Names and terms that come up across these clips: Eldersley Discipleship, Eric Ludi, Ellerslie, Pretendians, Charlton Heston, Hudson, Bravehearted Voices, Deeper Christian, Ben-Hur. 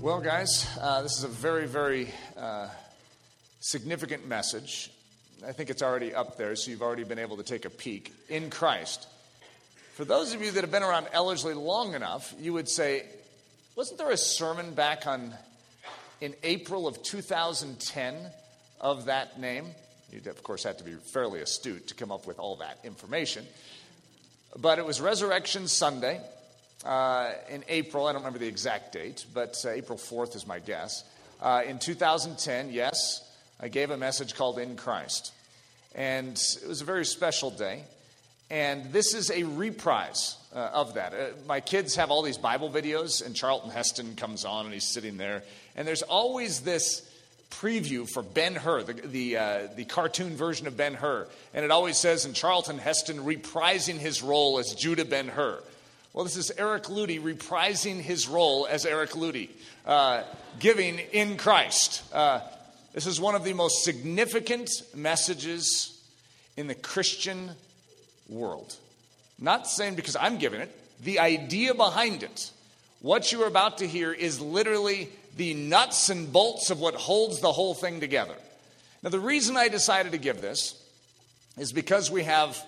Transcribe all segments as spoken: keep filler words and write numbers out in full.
Well, guys, uh, this is a very, very uh, significant message. I think it's already up there, so you've already been able to take a peek. In Christ. For those of you that have been around Ellerslie long enough, you would say, wasn't there a sermon back on in April of two thousand ten of that name? You'd, of course, have to be fairly astute to come up with all that information. But it was Resurrection Sunday. Uh, in April, I don't remember the exact date, but uh, April fourth is my guess. Uh, in two thousand ten, yes, I gave a message called In Christ. And it was a very special day. And this is a reprise uh, of that. Uh, my kids have all these Bible videos, and Charlton Heston comes on, and he's sitting there. And there's always this preview for Ben-Hur, the the, uh, the cartoon version of Ben-Hur. And it always says, and Charlton Heston reprising his role as Judah Ben-Hur. Well, this is Eric Ludi reprising his role as Eric Ludi, uh, giving in Christ. Uh, this is one of the most significant messages in the Christian world. Not saying because I'm giving it, the idea behind it. What you are about to hear is literally the nuts and bolts of what holds the whole thing together. Now, the reason I decided to give this is because we have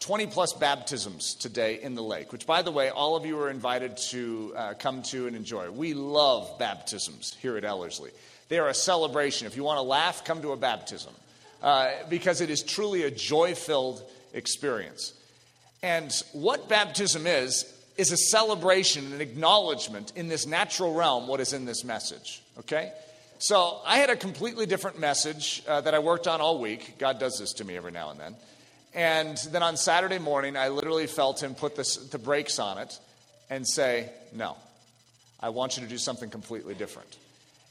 twenty-plus uh, baptisms today in the lake, which, by the way, all of you are invited to uh, come to and enjoy. We love baptisms here at Ellerslie. They are a celebration. If you want to laugh, come to a baptism, uh, because it is truly a joy-filled experience. And what baptism is, is a celebration, an acknowledgement in this natural realm what is in this message, okay? So I had a completely different message uh, that I worked on all week. God does this to me every now and then. And then on Saturday morning, I literally felt him put this, the brakes on it and say, no, I want you to do something completely different.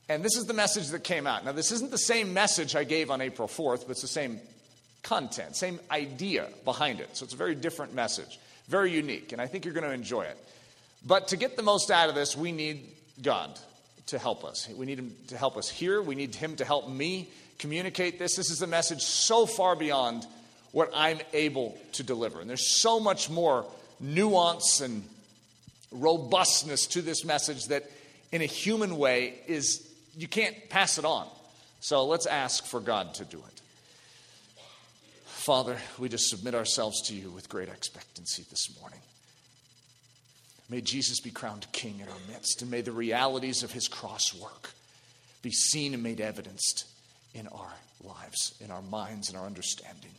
And this is the message that came out. Now, this isn't the same message I gave on April fourth, but it's the same content, same idea behind it. So it's a very different message, very unique, and I think you're going to enjoy it. But to get the most out of this, we need God to help us. We need him to help us here. We need him to help me communicate this. This is a message so far beyond what I'm able to deliver. And there's so much more nuance and robustness to this message that in a human way is, you can't pass it on. So let's ask for God to do it. Father, we just submit ourselves to you with great expectancy this morning. May Jesus be crowned King in our midst, and may the realities of his cross work be seen and made evidenced in our lives, in our minds, in our understanding.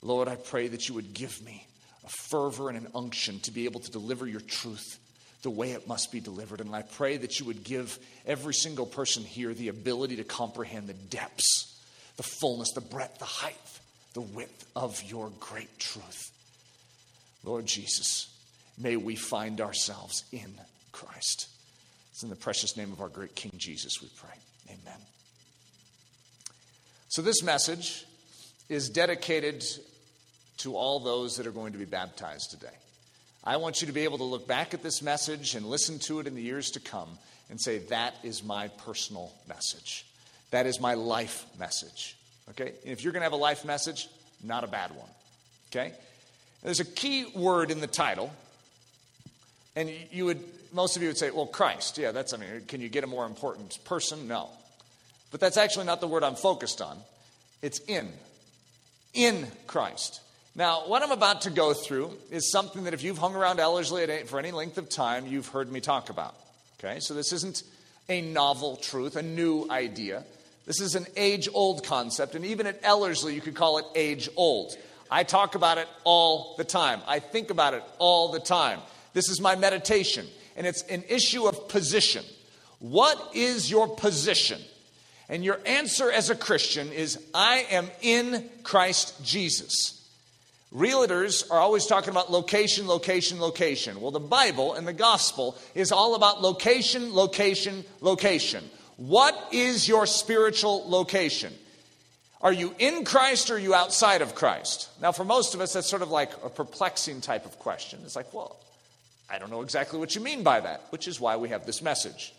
Lord, I pray that you would give me a fervor and an unction to be able to deliver your truth the way it must be delivered. And I pray that you would give every single person here the ability to comprehend the depths, the fullness, the breadth, the height, the width of your great truth. Lord Jesus, may we find ourselves in Christ. It's in the precious name of our great King Jesus we pray. Amen. So this message is dedicated to all those that are going to be baptized today. I want you to be able to look back at this message and listen to it in the years to come and say, that is my personal message. That is my life message. Okay? And if you're going to have a life message, not a bad one. Okay? There's a key word in the title. And you would, most of you would say, well, Christ. Yeah, that's, I mean, can you get a more important person? No. But that's actually not the word I'm focused on. It's in. In Christ. Now, what I'm about to go through is something that if you've hung around Ellerslie at any, for any length of time, you've heard me talk about. Okay, so this isn't a novel truth, a new idea. This is an age-old concept, and even at Ellerslie, you could call it age-old. I talk about it all the time. I think about it all the time. This is my meditation, and it's an issue of position. What is your position? And your answer as a Christian is, I am in Christ Jesus. Realtors are always talking about location, location, location. Well, the Bible and the gospel is all about location, location, location. What is your spiritual location? Are you in Christ or are you outside of Christ? Now, for most of us, that's sort of like a perplexing type of question. It's like, well, I don't know exactly what you mean by that, which is why we have this message.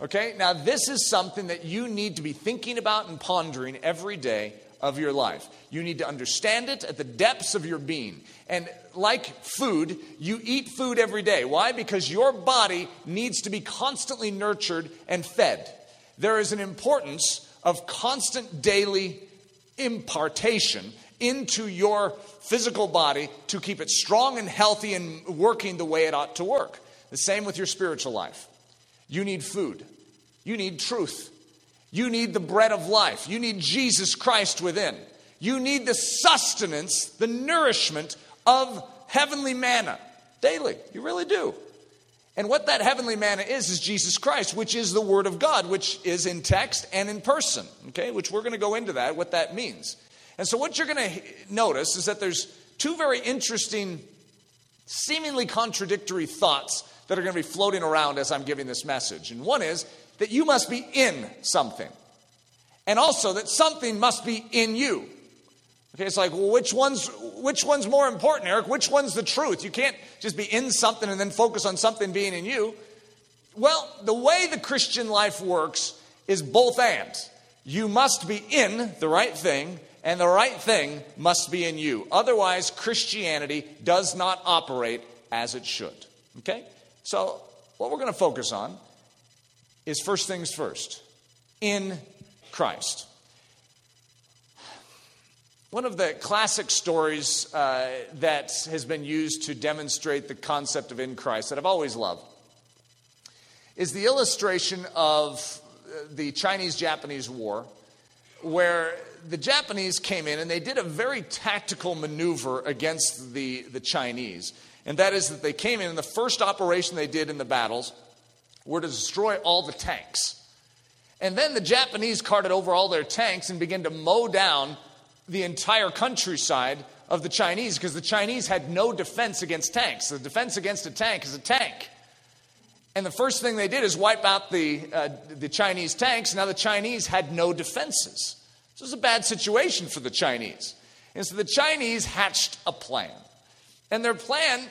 Okay, now this is something that you need to be thinking about and pondering every day of your life. You need to understand it at the depths of your being. And like food, you eat food every day. Why? Because your body needs to be constantly nurtured and fed. There is an importance of constant daily impartation into your physical body to keep it strong and healthy and working the way it ought to work. The same with your spiritual life. You need food. You need truth. You need the bread of life. You need Jesus Christ within. You need the sustenance, the nourishment of heavenly manna daily. You really do. And what that heavenly manna is, is Jesus Christ, which is the Word of God, which is in text and in person, okay? Which we're going to go into that, what that means. And so what you're going to notice is that there's two very interesting, seemingly contradictory thoughts that are going to be floating around as I'm giving this message. And one is that you must be in something. And also that something must be in you. Okay, it's like, well, which one's, which one's more important, Eric? Which one's the truth? You can't just be in something and then focus on something being in you. Well, the way the Christian life works is both and. You must be in the right thing, and the right thing must be in you. Otherwise, Christianity does not operate as it should. Okay? So what we're going to focus on is first things first, in Christ. One of the classic stories uh, that has been used to demonstrate the concept of in Christ that I've always loved is the illustration of the Chinese-Japanese War, where the Japanese came in and they did a very tactical maneuver against the, the Chinese. And that is that they came in, and the first operation they did in the battles were to destroy all the tanks. And then the Japanese carted over all their tanks and began to mow down the entire countryside of the Chinese, because the Chinese had no defense against tanks. The defense against a tank is a tank. And the first thing they did is wipe out the, uh, the Chinese tanks. Now the Chinese had no defenses. So it was a bad situation for the Chinese. And so the Chinese hatched a plan. And their plan,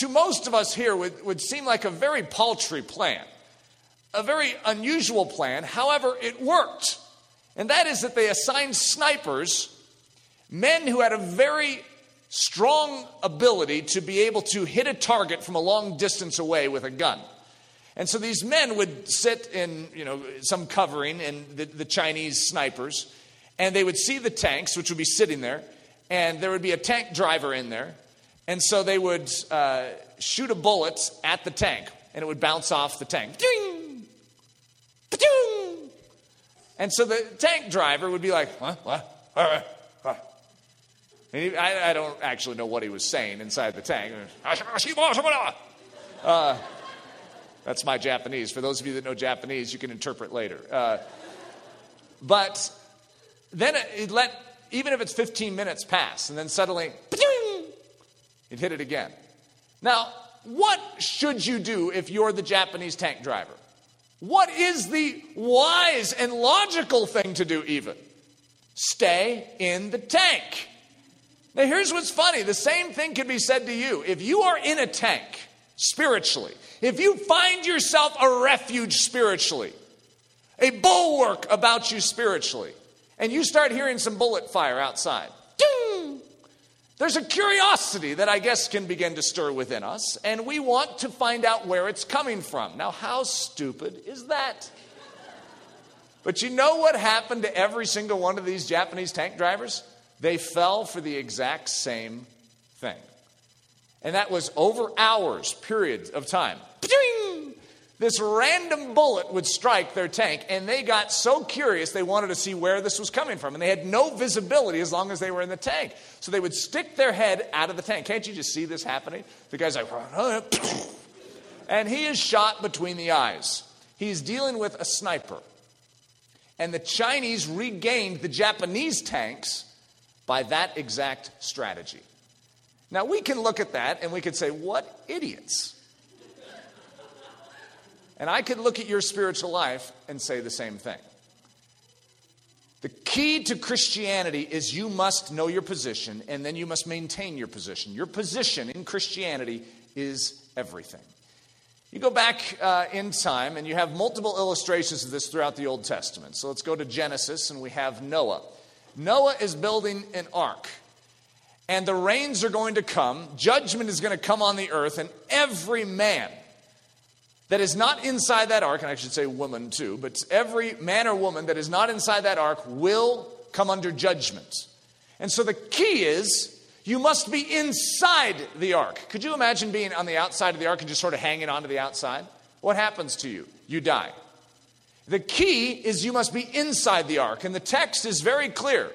to most of us here, would, would seem like a very paltry plan, a very unusual plan. However, it worked. And that is that they assigned snipers, men who had a very strong ability to be able to hit a target from a long distance away with a gun. And so these men would sit in, you know, some covering, and the, the Chinese snipers, and they would see the tanks, which would be sitting there, and there would be a tank driver in there. And so they would uh, shoot a bullet at the tank, and it would bounce off the tank. Ding! Ba-ding! And so the tank driver would be like, huh, what, all right, huh. And he, I, I don't actually know what he was saying inside the tank. Uh, that's my Japanese. For those of you that know Japanese, you can interpret later. Uh, but then it, it let... Even if it's fifteen minutes pass, and then suddenly, it hit it again. Now, what should you do if you're the Japanese tank driver? What is the wise and logical thing to do even? Stay in the tank. Now, here's what's funny. The same thing can be said to you. If you are in a tank spiritually, if you find yourself a refuge spiritually, a bulwark about you spiritually, and you start hearing some bullet fire outside. Ding! There's a curiosity that I guess can begin to stir within us, and we want to find out where it's coming from. Now, how stupid is that? But you know what happened to every single one of these Japanese tank drivers? They fell for the exact same thing. And that was over hours, periods of time. Ding! This random bullet would strike their tank, and they got so curious they wanted to see where this was coming from. And they had no visibility as long as they were in the tank. So they would stick their head out of the tank. Can't you just see this happening? The guy's like, and he is shot between the eyes. He's dealing with a sniper. And the Chinese regained the Japanese tanks by that exact strategy. Now, we can look at that and we can say, what idiots. And I could look at your spiritual life and say the same thing. The key to Christianity is you must know your position, and then you must maintain your position. Your position in Christianity is everything. You go back uh, in time, and you have multiple illustrations of this throughout the Old Testament. So let's go to Genesis, and we have Noah. Noah is building an ark, and the rains are going to come, judgment is going to come on the earth, and every man that is not inside that ark, and I should say woman too, but every man or woman that is not inside that ark will come under judgment. And so the key is, you must be inside the ark. Could you imagine being on the outside of the ark and just sort of hanging onto the outside? What happens to you? You die. The key is you must be inside the ark. And the text is very clear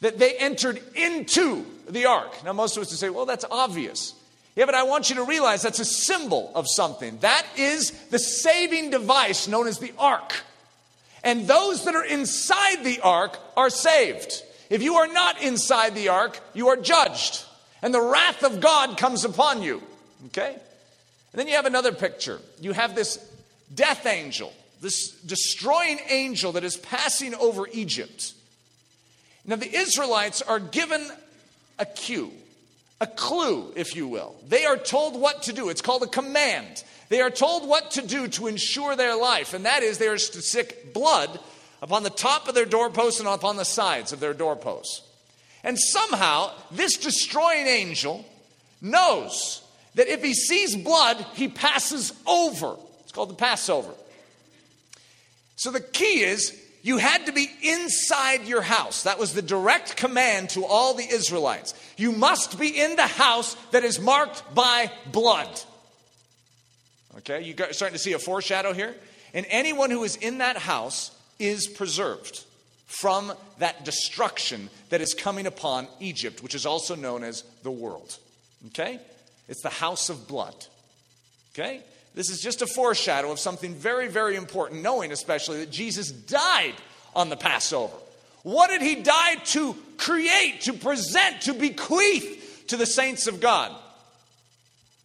that they entered into the ark. Now most of us would say, well, that's obvious. Yeah, but I want you to realize that's a symbol of something. That is the saving device known as the ark. And those that are inside the ark are saved. If you are not inside the ark, you are judged. And the wrath of God comes upon you. Okay? And then you have another picture. You have this death angel, this destroying angel that is passing over Egypt. Now the Israelites are given a cue. A clue, if you will. They are told what to do. It's called a command. They are told what to do to ensure their life, and that is they are to sick blood upon the top of their doorposts and upon the sides of their doorposts. And somehow, this destroying angel knows that if he sees blood, he passes over. It's called the Passover. So the key is, you had to be inside your house. That was the direct command to all the Israelites. You must be in the house that is marked by blood. Okay, you're starting to see a foreshadow here. And anyone who is in that house is preserved from that destruction that is coming upon Egypt, which is also known as the world. Okay? It's the house of blood. Okay? This is just a foreshadow of something very, very important, knowing especially that Jesus died on the Passover. What did he die to create, to present, to bequeath to the saints of God?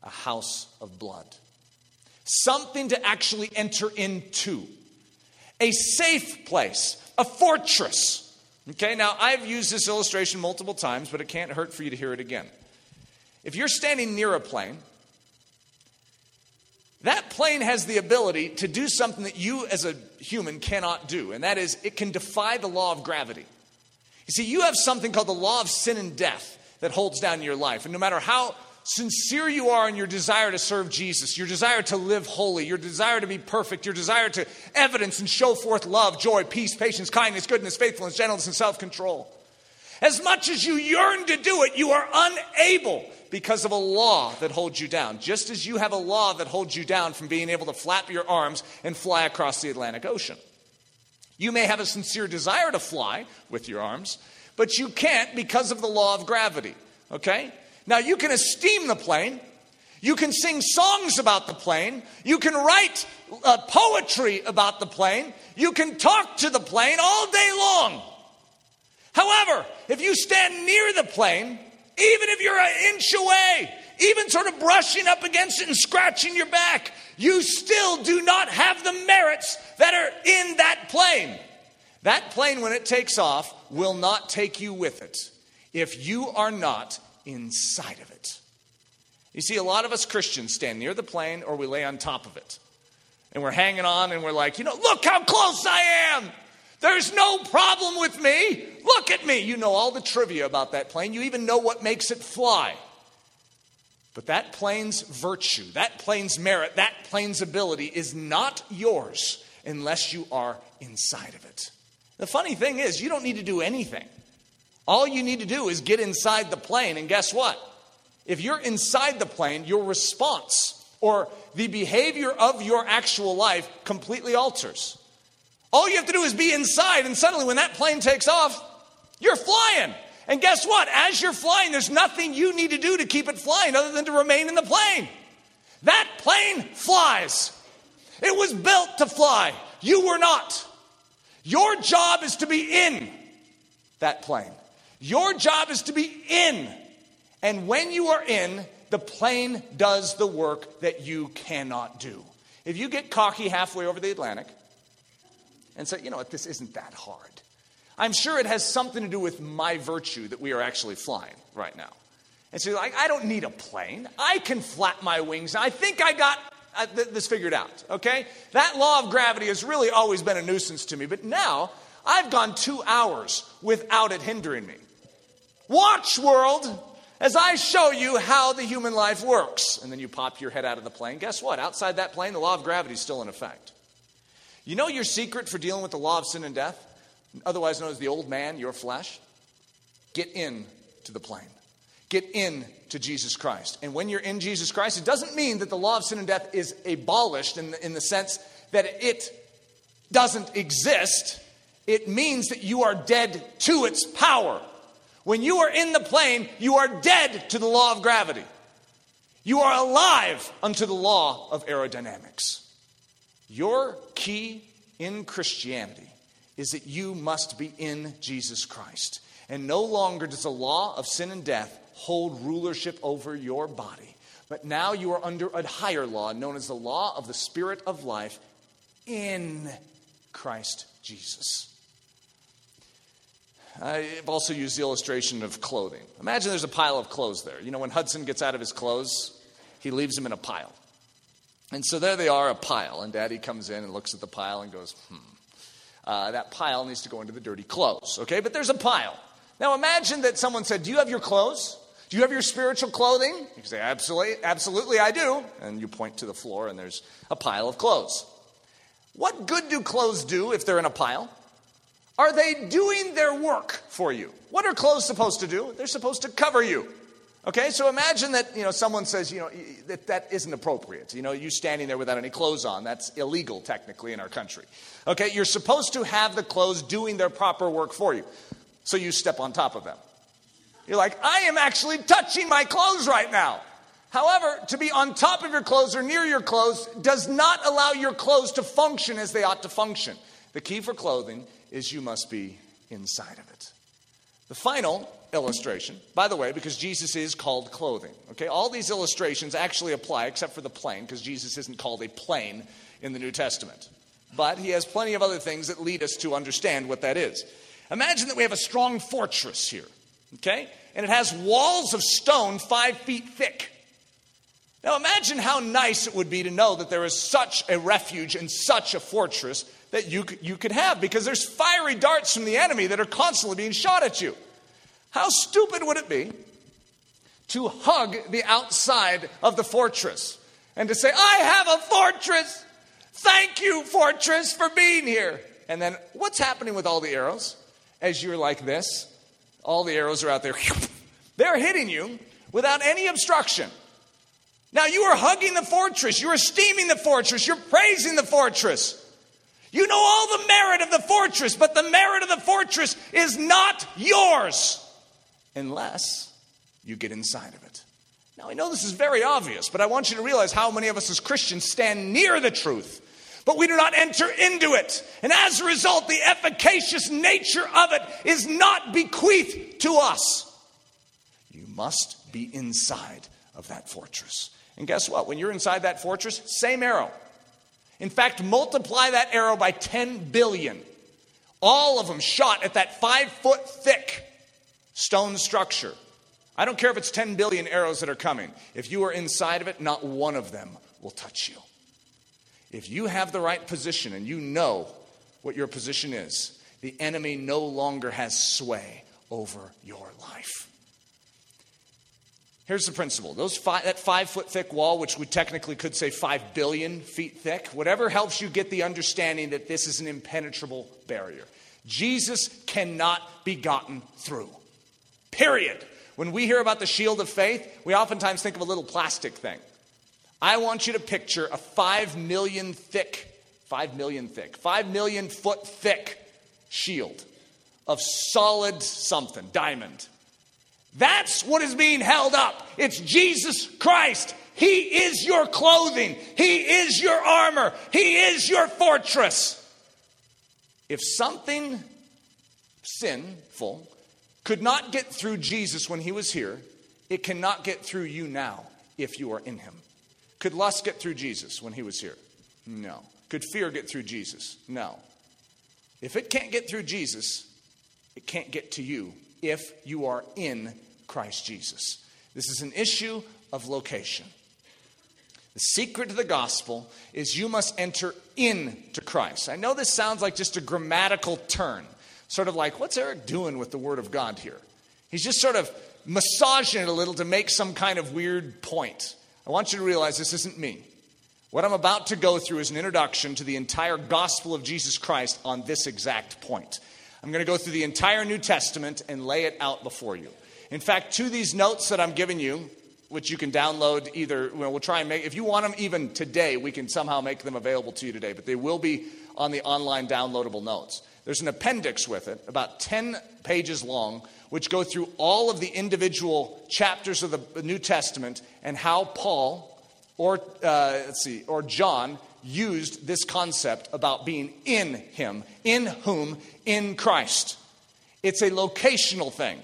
A house of blood. Something to actually enter into. A safe place. A fortress. Okay, now I've used this illustration multiple times, but it can't hurt for you to hear it again. If you're standing near a plane, that plane has the ability to do something that you as a human cannot do, and that is it can defy the law of gravity. You see, you have something called the law of sin and death that holds down your life, and no matter how sincere you are in your desire to serve Jesus, your desire to live holy, your desire to be perfect, your desire to evidence and show forth love, joy, peace, patience, kindness, goodness, faithfulness, gentleness, and self-control, as much as you yearn to do it, you are unable because of a law that holds you down. Just as you have a law that holds you down from being able to flap your arms and fly across the Atlantic Ocean. You may have a sincere desire to fly with your arms, but you can't because of the law of gravity. Okay? Now you can esteem the plane. You can sing songs about the plane. You can write uh, poetry about the plane. You can talk to the plane all day long. However, if you stand near the plane, even if you're an inch away, even sort of brushing up against it and scratching your back, you still do not have the merits that are in that plane. That plane, when it takes off, will not take you with it if you are not inside of it. You see, a lot of us Christians stand near the plane or we lay on top of it. And we're hanging on and we're like, you know, look how close I am. There's no problem with me. Look at me. You know all the trivia about that plane. You even know what makes it fly. But that plane's virtue, that plane's merit, that plane's ability is not yours unless you are inside of it. The funny thing is, you don't need to do anything. All you need to do is get inside the plane, and guess what? If you're inside the plane, your response or the behavior of your actual life completely alters. All you have to do is be inside, and suddenly when that plane takes off, you're flying. And guess what? As you're flying, there's nothing you need to do to keep it flying other than to remain in the plane. That plane flies. It was built to fly. You were not. Your job is to be in that plane. Your job is to be in. And when you are in, the plane does the work that you cannot do. If you get cocky halfway over the Atlantic and say, you know what, this isn't that hard. I'm sure it has something to do with my virtue that we are actually flying right now. And so you're like, I don't need a plane. I can flap my wings. I think I got this figured out, okay? That law of gravity has really always been a nuisance to me, but now I've gone two hours without it hindering me. Watch, world, as I show you how the human life works. And then you pop your head out of the plane. Guess what? Outside that plane, the law of gravity is still in effect. You know your secret for dealing with the law of sin and death? Otherwise known as the old man, your flesh. Get in to the plane. Get in to Jesus Christ. And when you're in Jesus Christ, it doesn't mean that the law of sin and death is abolished in the, in the sense that it doesn't exist. It means that you are dead to its power. When you are in the plane, you are dead to the law of gravity. You are alive unto the law of aerodynamics. Your key in Christianity is that you must be in Jesus Christ. And no longer does the law of sin and death hold rulership over your body. But now you are under a higher law known as the law of the Spirit of life in Christ Jesus. I've also used the illustration of clothing. Imagine there's a pile of clothes there. You know, when Hudson gets out of his clothes, he leaves them in a pile. And so there they are, a pile. And Daddy comes in and looks at the pile and goes, hmm, uh, that pile needs to go into the dirty clothes. Okay, but there's a pile. Now imagine that someone said, do you have your clothes? Do you have your spiritual clothing? You can say, absolutely, absolutely I do. And you point to the floor and there's a pile of clothes. What good do clothes do if they're in a pile? Are they doing their work for you? What are clothes supposed to do? They're supposed to cover you. Okay, so imagine that, you know, someone says, you know, that that isn't appropriate. You know, you standing there without any clothes on, that's illegal technically in our country. Okay, you're supposed to have the clothes doing their proper work for you. So you step on top of them. You're like, I am actually touching my clothes right now. However, to be on top of your clothes or near your clothes does not allow your clothes to function as they ought to function. The key for clothing is you must be inside of it. The final illustration, by the way, because Jesus is called clothing. Okay, all these illustrations actually apply except for the plane, because Jesus isn't called a plane in the New Testament. But he has plenty of other things that lead us to understand what that is. Imagine that we have a strong fortress here, okay? And it has walls of stone five feet thick. Now imagine how nice it would be to know that there is such a refuge and such a fortress that you could, you could have, because there's fiery darts from the enemy that are constantly being shot at you. How stupid would it be to hug the outside of the fortress and to say, I have a fortress! Thank you, fortress, for being here! And then what's happening with all the arrows? As you're like this, all the arrows are out there. They're hitting you without any obstruction. Now you are hugging the fortress. You're esteeming the fortress. You're praising the fortress. You know all the merit of the fortress, but the merit of the fortress is not yours unless you get inside of it. Now I know this is very obvious, but I want you to realize how many of us as Christians stand near the truth, but we do not enter into it. And as a result, the efficacious nature of it is not bequeathed to us. You must be inside of that fortress. And guess what? When you're inside that fortress, same arrow. In fact, multiply that arrow by ten billion. All of them shot at that five foot thick stone structure. I don't care if it's ten billion arrows that are coming. If you are inside of it, not one of them will touch you. If you have the right position and you know what your position is, the enemy no longer has sway over your life. Here's the principle. Those five, that five-foot thick wall, which we technically could say five billion feet thick, whatever helps you get the understanding that this is an impenetrable barrier. Jesus cannot be gotten through. Period. When we hear about the shield of faith, we oftentimes think of a little plastic thing. I want you to picture a five million thick, five million thick, five million foot thick shield of solid something, diamond. That's what is being held up. It's Jesus Christ. He is your clothing. He is your armor. He is your fortress. If something sinful could not get through Jesus when he was here, it cannot get through you now if you are in him. Could lust get through Jesus when he was here? No. Could fear get through Jesus? No. If it can't get through Jesus, it can't get to you if you are in Christ Jesus. This is an issue of location. The secret to the gospel is you must enter into Christ. I know this sounds like just a grammatical turn. Sort of like, what's Eric doing with the word of God here? He's just sort of massaging it a little to make some kind of weird point. I want you to realize this isn't me. What I'm about to go through is an introduction to the entire gospel of Jesus Christ on this exact point. I'm going to go through the entire New Testament and lay it out before you. In fact, to these notes that I'm giving you, which you can download either, well, we'll try and make, if you want them even today, we can somehow make them available to you today, but they will be on the online downloadable notes. There's an appendix with it, about ten pages long, which go through all of the individual chapters of the New Testament and how Paul or uh, let's see, or John used this concept about being in him, in whom, in Christ. It's a locational thing.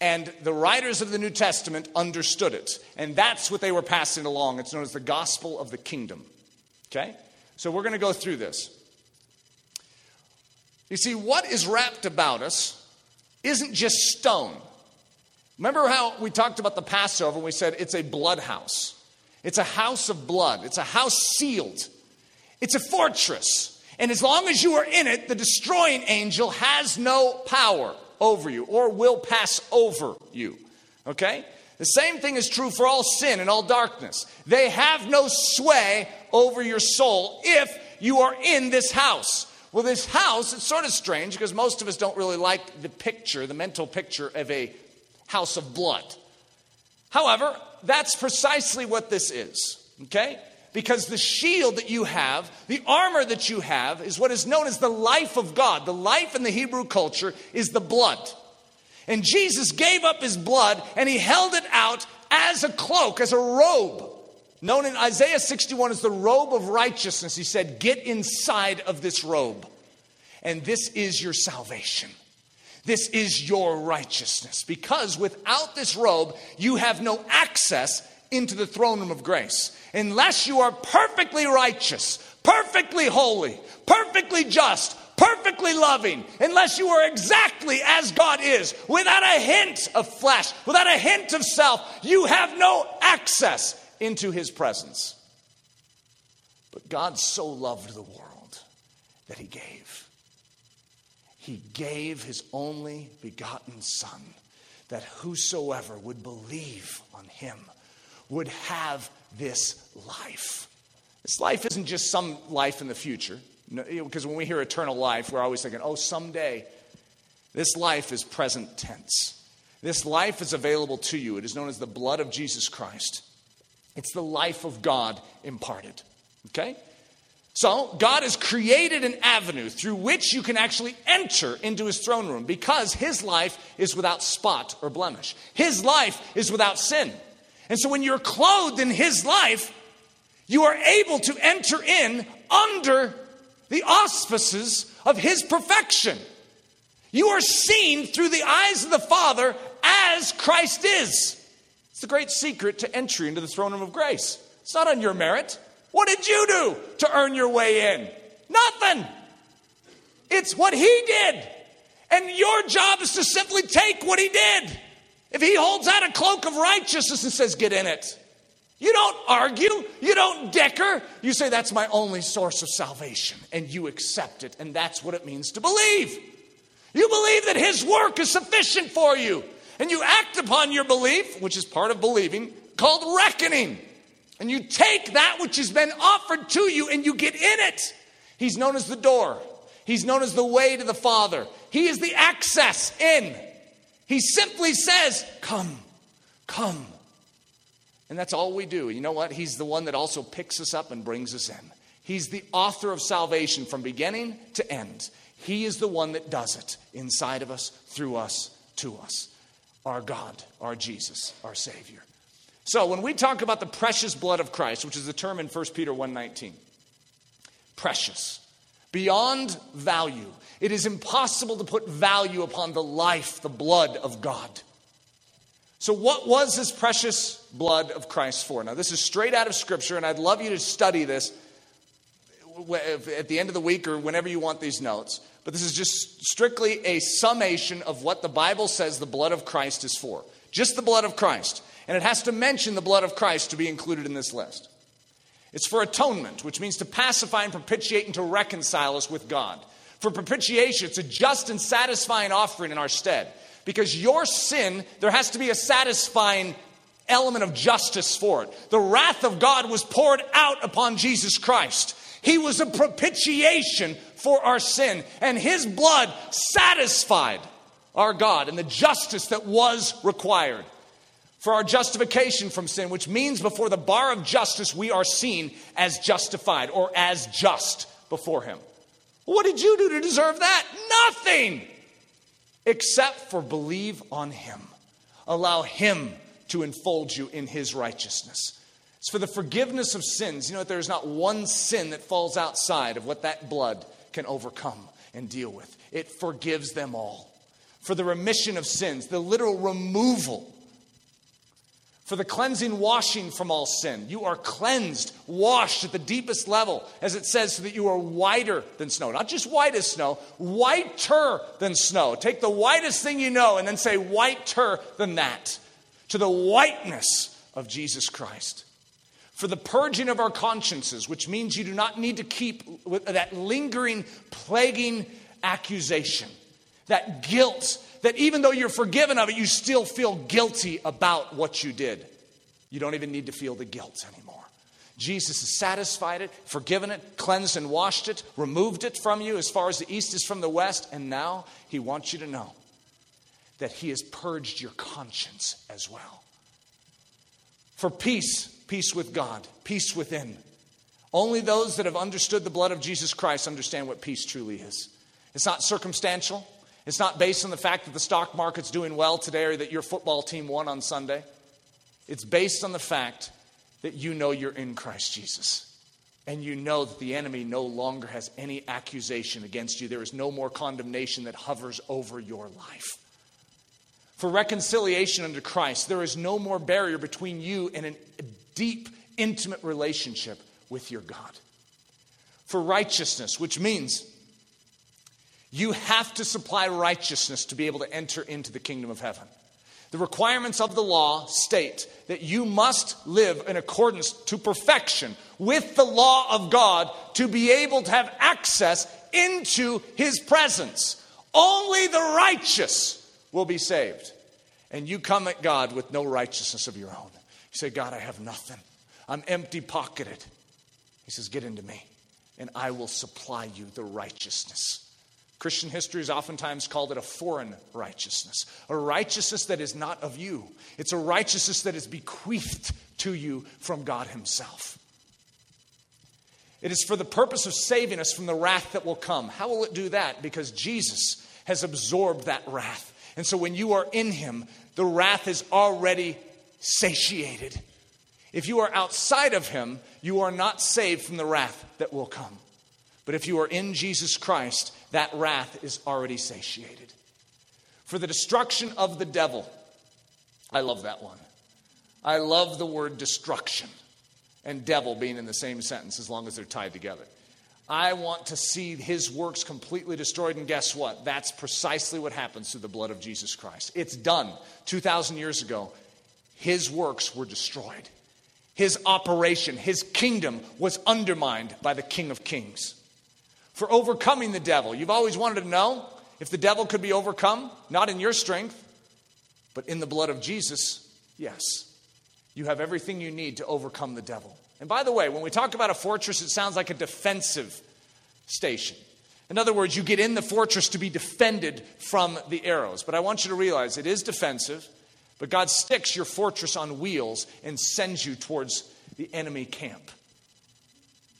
And the writers of the New Testament understood it. And that's what they were passing along. It's known as the gospel of the kingdom. Okay? So we're going to go through this. You see, what is wrapped about us isn't just stone. Remember how we talked about the Passover and we said it's a blood house. It's a house of blood. It's a house sealed. It's a fortress. And as long as you are in it, the destroying angel has no power over you or will pass over you. Okay? The same thing is true for all sin and all darkness. They have no sway over your soul if you are in this house. Well, this house, it's sort of strange because most of us don't really like the picture, the mental picture of a house of blood. However, that's precisely what this is, okay? Because the shield that you have, the armor that you have, is what is known as the life of God. The life in the Hebrew culture is the blood. And Jesus gave up his blood and he held it out as a cloak, as a robe. Known in Isaiah sixty-one as the robe of righteousness. He said, get inside of this robe. And this is your salvation. This is your righteousness. Because without this robe, you have no access into the throne room of grace. Unless you are perfectly righteous, perfectly holy, perfectly just, perfectly loving, unless you are exactly as God is, without a hint of flesh, without a hint of self, you have no access into his presence. But God so loved the world that he gave. He gave his only begotten Son, that whosoever would believe on him would have this life. This life isn't just some life in the future. No, because when we hear eternal life, we're always thinking, oh, someday. This life is present tense. This life is available to you. It is known as the blood of Jesus Christ. It's the life of God imparted, okay? So God has created an avenue through which you can actually enter into his throne room because his life is without spot or blemish. His life is without sin. And so when you're clothed in his life, you are able to enter in under the auspices of his perfection. You are seen through the eyes of the Father as Christ is. It's the great secret to entry into the throne room of grace. It's not on your merit. What did you do to earn your way in? Nothing. It's what he did. And your job is to simply take what he did. If he holds out a cloak of righteousness and says, get in it. You don't argue. You don't dicker. You say, that's my only source of salvation. And you accept it. And that's what it means to believe. You believe that his work is sufficient for you. And you act upon your belief, which is part of believing, called reckoning. And you take that which has been offered to you and you get in it. He's known as the door. He's known as the way to the Father. He is the access in. He simply says, come, come. And that's all we do. You know what? He's the one that also picks us up and brings us in. He's the author of salvation from beginning to end. He is the one that does it inside of us, through us, to us. Our God, our Jesus, our Savior. So when we talk about the precious blood of Christ, which is the term in First Peter one nineteen, precious, beyond value. It is impossible to put value upon the life, the blood of God. So what was this precious blood of Christ for? Now, this is straight out of Scripture, and I'd love you to study this at the end of the week or whenever you want these notes. But this is just strictly a summation of what the Bible says the blood of Christ is for. Just the blood of Christ. And it has to mention the blood of Christ to be included in this list. It's for atonement, which means to pacify and propitiate and to reconcile us with God. For propitiation, it's a just and satisfying offering in our stead. Because your sin, there has to be a satisfying element of justice for it. The wrath of God was poured out upon Jesus Christ. He was a propitiation for our sin. And his blood satisfied our God and the justice that was required. For our justification from sin, which means before the bar of justice, we are seen as justified or as just before him. What did you do to deserve that? Nothing! Except for believe on him. Allow him to enfold you in his righteousness. It's for the forgiveness of sins. You know that there is not one sin that falls outside of what that blood can overcome and deal with. It forgives them all. For the remission of sins, the literal removal. For the cleansing washing from all sin. You are cleansed, washed at the deepest level, as it says, so that you are whiter than snow. Not just white as snow, whiter than snow. Take the whitest thing you know and then say whiter than that. To the whiteness of Jesus Christ. For the purging of our consciences, which means you do not need to keep that lingering, plaguing accusation. That guilt, that even though you're forgiven of it, you still feel guilty about what you did. You don't even need to feel the guilt anymore. Jesus has satisfied it, forgiven it, cleansed and washed it, removed it from you as far as the east is from the west. And now he wants you to know that he has purged your conscience as well. For peace, peace with God, peace within. Only those that have understood the blood of Jesus Christ understand what peace truly is. It's not circumstantial. It's not based on the fact that the stock market's doing well today or that your football team won on Sunday. It's based on the fact that you know you're in Christ Jesus. And you know that the enemy no longer has any accusation against you. There is no more condemnation that hovers over your life. For reconciliation unto Christ, there is no more barrier between you and a deep, intimate relationship with your God. For righteousness, which means you have to supply righteousness to be able to enter into the kingdom of heaven. The requirements of the law state that you must live in accordance to perfection with the law of God to be able to have access into his presence. Only the righteous will be saved. And you come at God with no righteousness of your own. You say, God, I have nothing. I'm empty-pocketed. He says, get into me, and I will supply you the righteousness. Christian history has oftentimes called it a foreign righteousness, a righteousness that is not of you. It's a righteousness that is bequeathed to you from God himself. It is for the purpose of saving us from the wrath that will come. How will it do that? Because Jesus has absorbed that wrath. And so when you are in him, the wrath is already satiated. If you are outside of him, you are not saved from the wrath that will come. But if you are in Jesus Christ, that wrath is already satiated. For the destruction of the devil. I love that one. I love the word destruction and devil being in the same sentence as long as they're tied together. I want to see his works completely destroyed. And guess what? That's precisely what happens through the blood of Jesus Christ. It's done. two thousand years ago, his works were destroyed. His operation, his kingdom was undermined by the King of Kings. For overcoming the devil. You've always wanted to know if the devil could be overcome. Not in your strength, but in the blood of Jesus. Yes. You have everything you need to overcome the devil. And by the way, when we talk about a fortress, it sounds like a defensive station. In other words, you get in the fortress to be defended from the arrows. But I want you to realize it is defensive, but God sticks your fortress on wheels and sends you towards the enemy camp.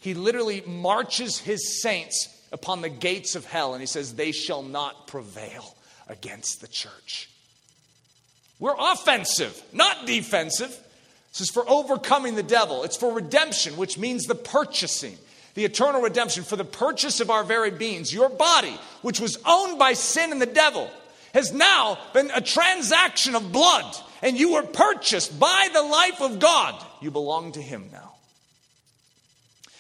He literally marches his saints upon the gates of hell, and he says, they shall not prevail against the church. We're offensive, not defensive. This is for overcoming the devil. It's for redemption, which means the purchasing. the eternal redemption for the purchase of our very beings. Your body, which was owned by sin and the devil, has now been a transaction of blood, and you were purchased by the life of God. You belong to him now.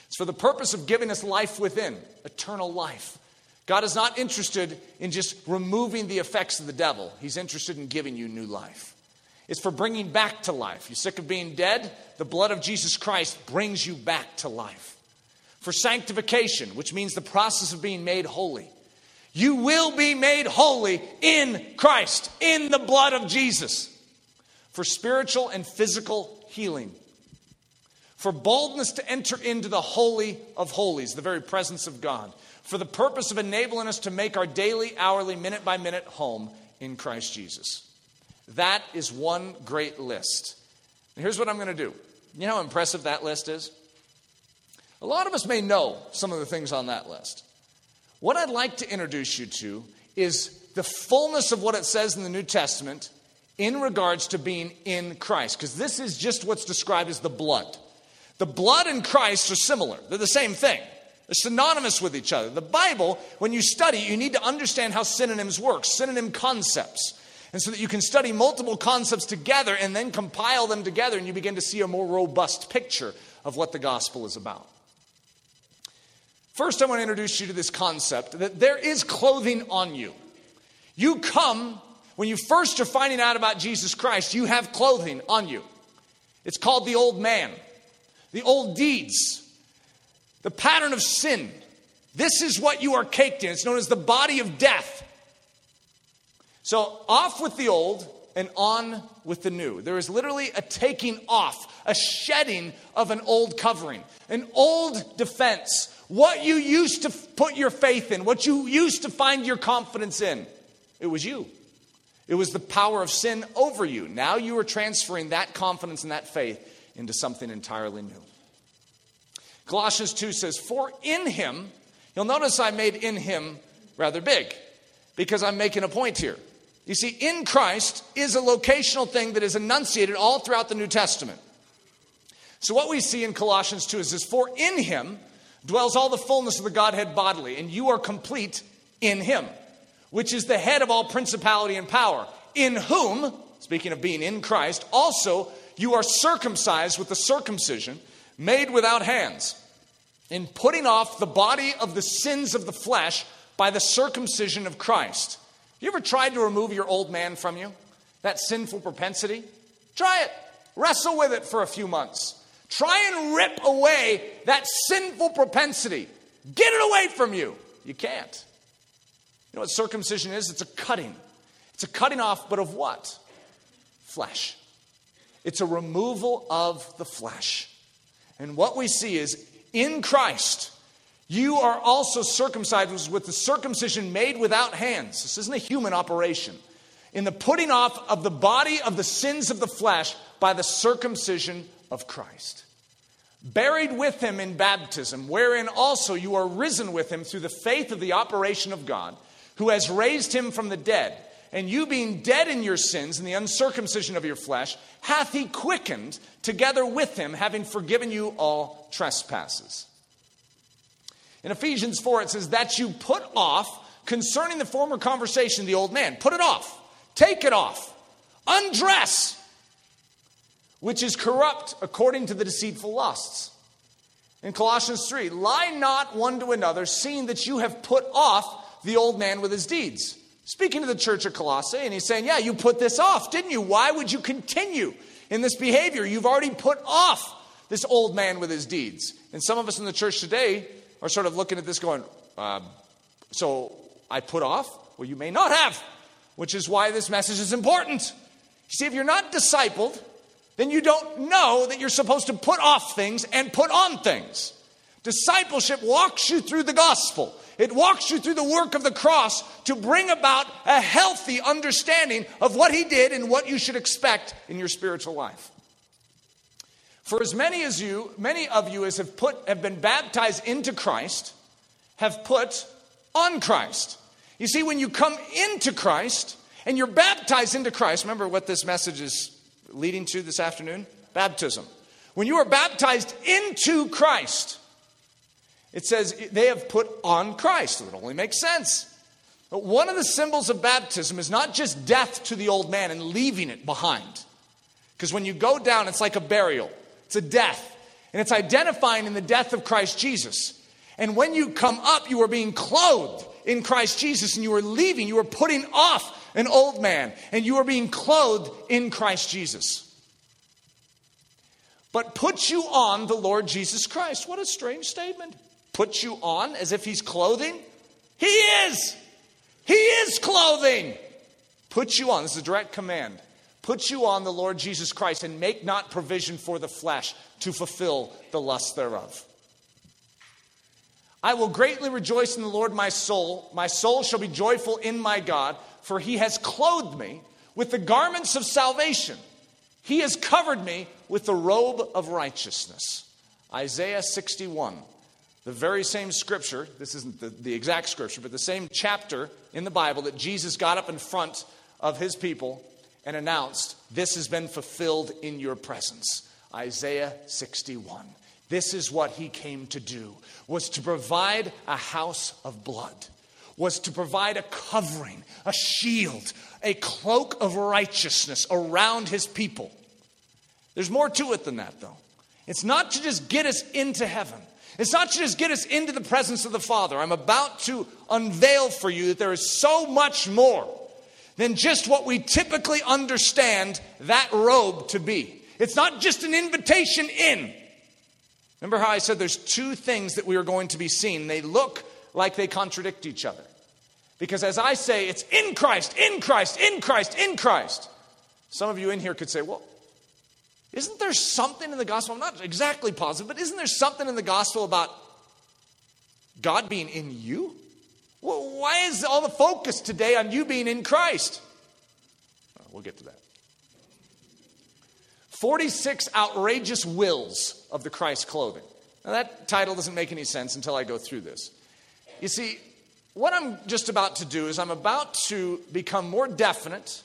It's for the purpose of giving us life within, eternal life. God is not interested in just removing the effects of the devil. He's interested in giving you new life. It's for bringing back to life. You're sick of being dead? The blood of Jesus Christ brings you back to life. For sanctification, which means the process of being made holy. You will be made holy in Christ, in the blood of Jesus. For spiritual and physical healing. For boldness to enter into the Holy of Holies, the very presence of God. For the purpose of enabling us to make our daily, hourly, minute-by-minute home in Christ Jesus. That is one great list. And here's what I'm going to do. You know how impressive that list is? A lot of us may know some of the things on that list. What I'd like to introduce you to is the fullness of what it says in the New Testament in regards to being in Christ. Because this is just what's described as the blood. The blood and Christ are similar. They're the same thing. They're synonymous with each other. The Bible, when you study, you need to understand how synonyms work, synonym concepts. And so that you can study multiple concepts together and then compile them together, and you begin to see a more robust picture of what the gospel is about. First, I want to introduce you to this concept that there is clothing on you. You come, when you first are finding out about Jesus Christ, you have clothing on you. It's called the old man, the old deeds, the pattern of sin. This is what you are caked in. It's known as the body of death. So off with the old and on with the new. There is literally a taking off, a shedding of an old covering, an old defense. What you used to put your faith in, what you used to find your confidence in, it was you. It was the power of sin over you. Now you are transferring that confidence and that faith into something entirely new. Colossians two says, for in him, you'll notice I made in him rather big because I'm making a point here. You see, in Christ is a locational thing that is enunciated all throughout the New Testament. So what we see in Colossians two is this, for in him dwells all the fullness of the Godhead bodily, and you are complete in him, which is the head of all principality and power, in whom, speaking of being in Christ, also you are circumcised with the circumcision made without hands, in putting off the body of the sins of the flesh by the circumcision of Christ. You ever tried to remove your old man from you? That sinful propensity? Try it. Wrestle with it for a few months. Try and rip away that sinful propensity. Get it away from you. You can't. You know what circumcision is? It's a cutting. It's a cutting off, but of what? Flesh. It's a removal of the flesh. And what we see is in Christ, you are also circumcised with the circumcision made without hands. This isn't a human operation. In the putting off of the body of the sins of the flesh by the circumcision of Christ. Buried with him in baptism, wherein also you are risen with him through the faith of the operation of God, who has raised him from the dead. And you being dead in your sins and the uncircumcision of your flesh, hath he quickened together with him, having forgiven you all trespasses. In Ephesians four, it says that you put off, concerning the former conversation, the old man. Put it off. Take it off. Undress, which is corrupt according to the deceitful lusts. In Colossians three, lie not one to another, seeing that you have put off the old man with his deeds. Speaking to the church of Colossae, and he's saying, yeah, you put this off, didn't you? Why would you continue in this behavior? You've already put off this old man with his deeds. And some of us in the church today are sort of looking at this going, uh, so I put off? Well, you may not have, which is why this message is important. You see, if you're not discipled, then you don't know that you're supposed to put off things and put on things. Discipleship walks you through the gospel. It walks you through the work of the cross to bring about a healthy understanding of what he did and what you should expect in your spiritual life. For as many as you, many of you as have put have been baptized into Christ, have put on Christ. You see, when you come into Christ and you're baptized into Christ, remember what this message is leading to this afternoon? Baptism. When you are baptized into Christ, It says they have put on Christ. It only makes sense. But one of the symbols of baptism is not just death to the old man and leaving it behind. Because when you go down, it's like a burial. It's a death. And it's identifying in the death of Christ Jesus. And when you come up, you are being clothed in Christ Jesus. And you are leaving. You are putting off an old man. And you are being clothed in Christ Jesus. But put you on the Lord Jesus Christ. What a strange statement. Put you on as if he's clothing. He is. He is clothing. Put you on. This is a direct command. Put you on the Lord Jesus Christ and make not provision for the flesh to fulfill the lust thereof. I will greatly rejoice in the Lord my soul. My soul shall be joyful in my God, for he has clothed me with the garments of salvation. He has covered me with the robe of righteousness. Isaiah sixty-one. The very same scripture, this isn't the, the exact scripture, but the same chapter in the Bible that Jesus got up in front of his people and announced, this has been fulfilled in your presence. Isaiah sixty-one. This is what he came to do, was to provide a house of blood, was to provide a covering, a shield, a cloak of righteousness around his people. There's more to it than that, though. It's not to just get us into heaven. It's not to just get us into the presence of the Father. I'm about to unveil for you that there is so much more than just what we typically understand that robe to be. It's not just an invitation in. Remember how I said there's two things that we are going to be seeing. They look like they contradict each other. Because as I say, it's in Christ, in Christ, in Christ, in Christ. Some of you in here could say, well, isn't there something in the gospel? I'm not exactly positive, but isn't there something in the gospel about God being in you? Well, why is all the focus today on you being in Christ? We'll get to that. forty-six outrageous wills of the Christ clothing. Now that title doesn't make any sense until I go through this. You see, what I'm just about to do is I'm about to become more definite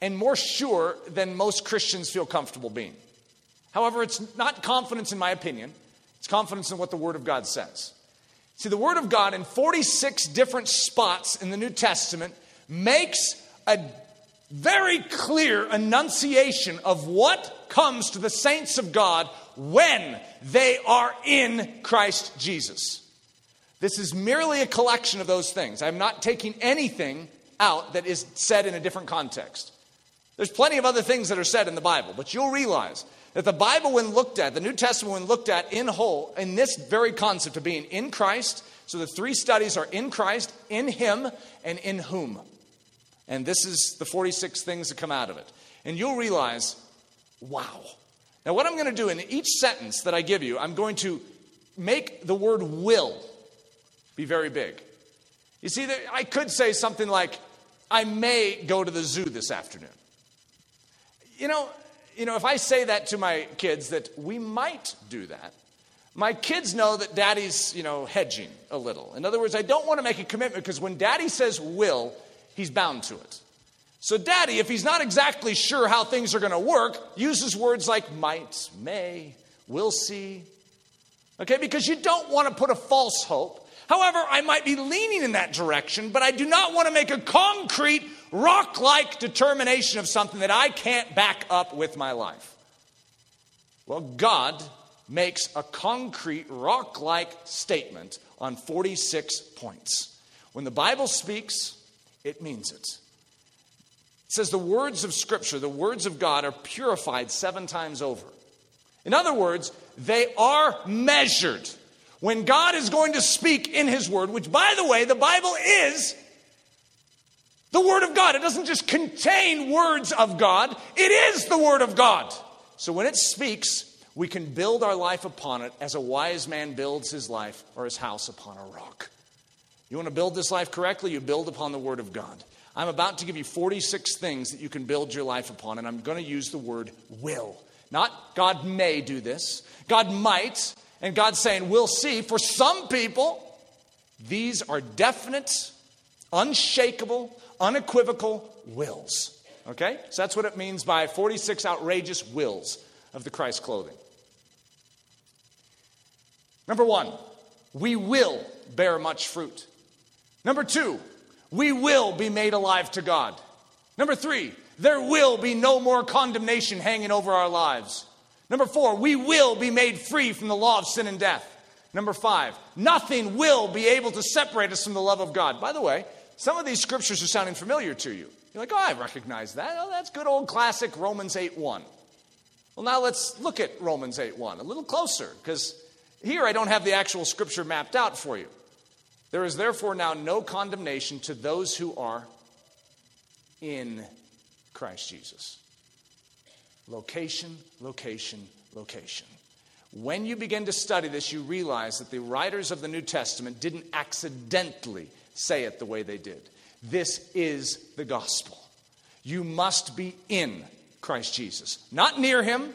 and more sure than most Christians feel comfortable being. However, it's not confidence in my opinion. It's confidence in what the Word of God says. See, the Word of God in forty-six different spots in the New Testament makes a very clear enunciation of what comes to the saints of God when they are in Christ Jesus. This is merely a collection of those things. I'm not taking anything out that is said in a different context. There's plenty of other things that are said in the Bible, but you'll realize that the Bible, when looked at, the New Testament, when looked at in whole, in this very concept of being in Christ, so the three studies are in Christ, in Him, and in whom. And this is the forty-six things that come out of it. And you'll realize, wow. Now what I'm going to do in each sentence that I give you, I'm going to make the word will be very big. You see, I could say something like, I may go to the zoo this afternoon. You know, you know, if I say that to my kids, that we might do that, my kids know that daddy's, you know, hedging a little. In other words, I don't want to make a commitment because when daddy says will, he's bound to it. So daddy, if he's not exactly sure how things are going to work, uses words like might, may, will see. Okay, because you don't want to put a false hope. However, I might be leaning in that direction, but I do not want to make a concrete, rock-like determination of something that I can't back up with my life. Well, God makes a concrete, rock-like statement on forty-six points. When the Bible speaks, it means it. It says the words of Scripture, the words of God, are purified seven times over. In other words, they are measured. When God is going to speak in His Word, which, by the way, the Bible is the Word of God. It doesn't just contain words of God. It is the Word of God. So when it speaks, we can build our life upon it as a wise man builds his life or his house upon a rock. You want to build this life correctly? You build upon the Word of God. I'm about to give you forty-six things that you can build your life upon, and I'm going to use the word will. Not God may do this. God might. And God's saying, we'll see. For some people, these are definite, unshakable, unequivocal wills. Okay? So that's what it means by forty-six outrageous wills of the Christ clothing. Number one, we will bear much fruit. Number two, we will be made alive to God. Number three, there will be no more condemnation hanging over our lives. Number four, we will be made free from the law of sin and death. Number five, nothing will be able to separate us from the love of God. By the way, some of these scriptures are sounding familiar to you. You're like, oh, I recognize that. Oh, that's good old classic Romans eight one. Well, now let's look at Romans eight one a little closer, because here I don't have the actual scripture mapped out for you. There is therefore now no condemnation to those who are in Christ Jesus. Location, location, location. When you begin to study this, you realize that the writers of the New Testament didn't accidentally say it the way they did. This is the gospel. You must be in Christ Jesus, not near him.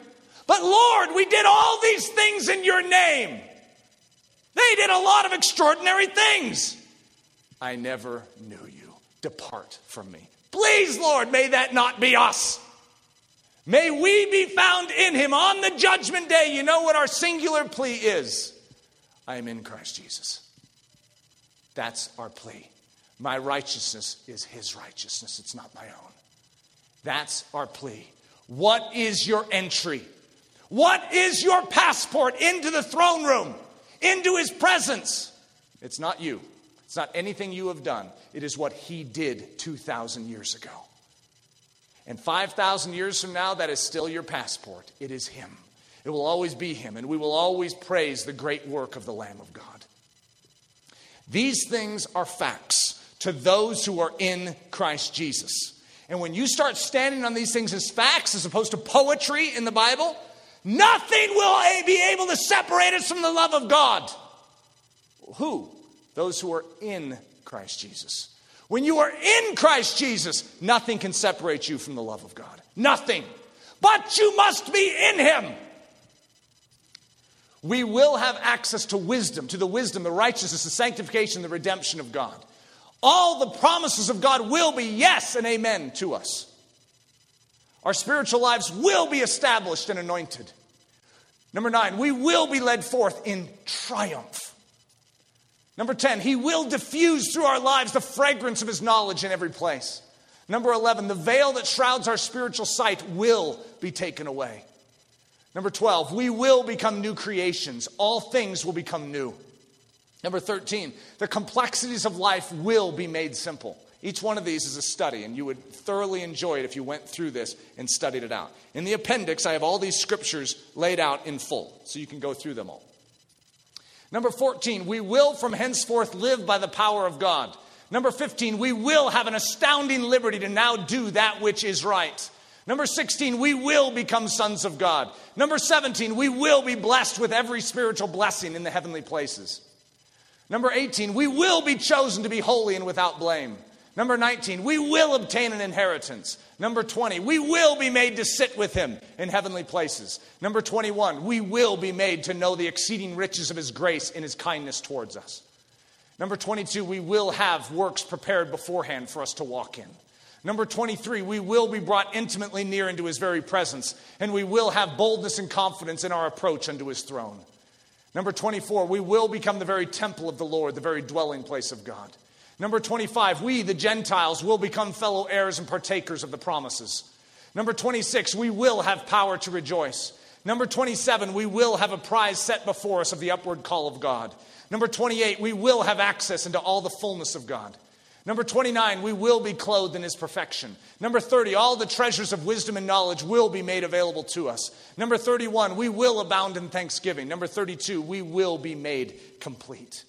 But Lord, we did all these things in your name. They did a lot of extraordinary things. I never knew you. Depart from me. Please, Lord, may that not be us. May we be found in him on the judgment day. You know what our singular plea is? I am in Christ Jesus. That's our plea. My righteousness is his righteousness. It's not my own. That's our plea. What is your entry? What is your passport into the throne room, into his presence? It's not you. It's not anything you have done. It is what he did two thousand years ago. And five thousand years from now, that is still your passport. It is him. It will always be him. And we will always praise the great work of the Lamb of God. These things are facts to those who are in Christ Jesus. And when you start standing on these things as facts, as opposed to poetry in the Bible, nothing will be able to separate us from the love of God. Who? Those who are in Christ Jesus. When you are in Christ Jesus, nothing can separate you from the love of God. Nothing. But you must be in him. We will have access to wisdom, to the wisdom, the righteousness, the sanctification, the redemption of God. All the promises of God will be yes and amen to us. Our spiritual lives will be established and anointed. Number nine, we will be led forth in triumph. Number ten, he will diffuse through our lives the fragrance of his knowledge in every place. Number eleven, the veil that shrouds our spiritual sight will be taken away. Number twelve, we will become new creations. All things will become new. Number thirteen, the complexities of life will be made simple. Each one of these is a study, and you would thoroughly enjoy it if you went through this and studied it out. In the appendix, I have all these scriptures laid out in full, so you can go through them all. Number fourteen, we will from henceforth live by the power of God. Number fifteen, we will have an astounding liberty to now do that which is right. Number sixteen, we will become sons of God. Number seventeen, we will be blessed with every spiritual blessing in the heavenly places. Number eighteen, we will be chosen to be holy and without blame. Number nineteen, we will obtain an inheritance. Number twenty, we will be made to sit with him in heavenly places. Number twenty-one, we will be made to know the exceeding riches of his grace and his kindness towards us. Number twenty-two, we will have works prepared beforehand for us to walk in. Number twenty-three, we will be brought intimately near into his very presence, and we will have boldness and confidence in our approach unto his throne. Number twenty-four, we will become the very temple of the Lord, the very dwelling place of God. Number twenty-five, we, the Gentiles, will become fellow heirs and partakers of the promises. Number twenty-six, we will have power to rejoice. Number twenty-seven, we will have a prize set before us of the upward call of God. Number twenty-eight, we will have access into all the fullness of God. Number twenty-nine, we will be clothed in his perfection. Number thirty, all the treasures of wisdom and knowledge will be made available to us. Number thirty-one, we will abound in thanksgiving. Number thirty-two, we will be made complete.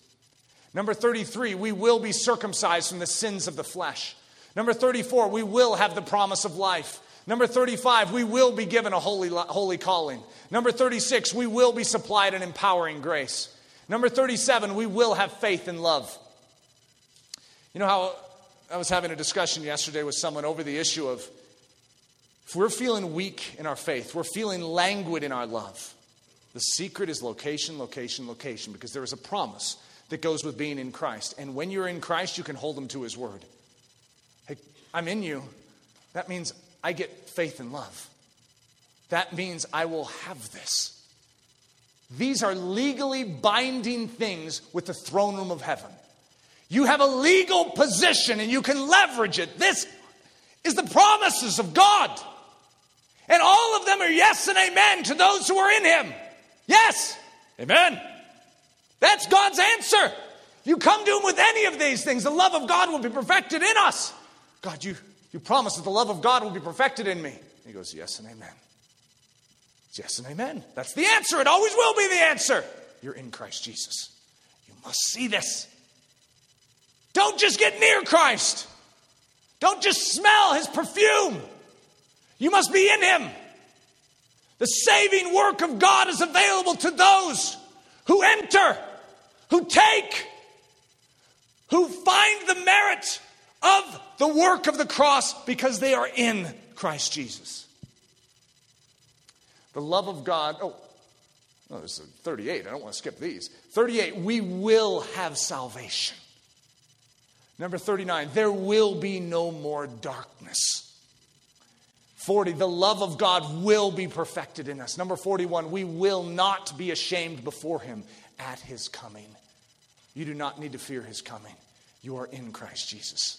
Number thirty-three, we will be circumcised from the sins of the flesh. Number thirty-four, we will have the promise of life. Number thirty-five, we will be given a holy, holy calling. Number thirty-six, we will be supplied an empowering grace. Number thirty-seven, we will have faith and love. You know how I was having a discussion yesterday with someone over the issue of if we're feeling weak in our faith, we're feeling languid in our love. The secret is location, location, location, because there is a promise that goes with being in Christ. And when you're in Christ, you can hold him to his word. Hey, I'm in you. That means I get faith and love. That means I will have this. These are legally binding things with the throne room of heaven. You have a legal position and you can leverage it. This is the promises of God. And all of them are yes and amen to those who are in him. Yes. Amen. That's God's answer. If you come to him with any of these things, the love of God will be perfected in us. God, you, you promised that the love of God will be perfected in me. And he goes, yes and amen. It's yes and amen. That's the answer. It always will be the answer. You're in Christ Jesus. You must see this. Don't just get near Christ. Don't just smell his perfume. You must be in him. The saving work of God is available to those who enter, who take, who find the merit of the work of the cross because they are in Christ Jesus. The love of God. Oh, no, there's thirty-eight. I don't want to skip these. thirty-eight, we will have salvation. Number thirty-nine, there will be no more darkness. forty, the love of God will be perfected in us. Number forty-one, we will not be ashamed before him at his coming. You do not need to fear his coming. You are in Christ Jesus.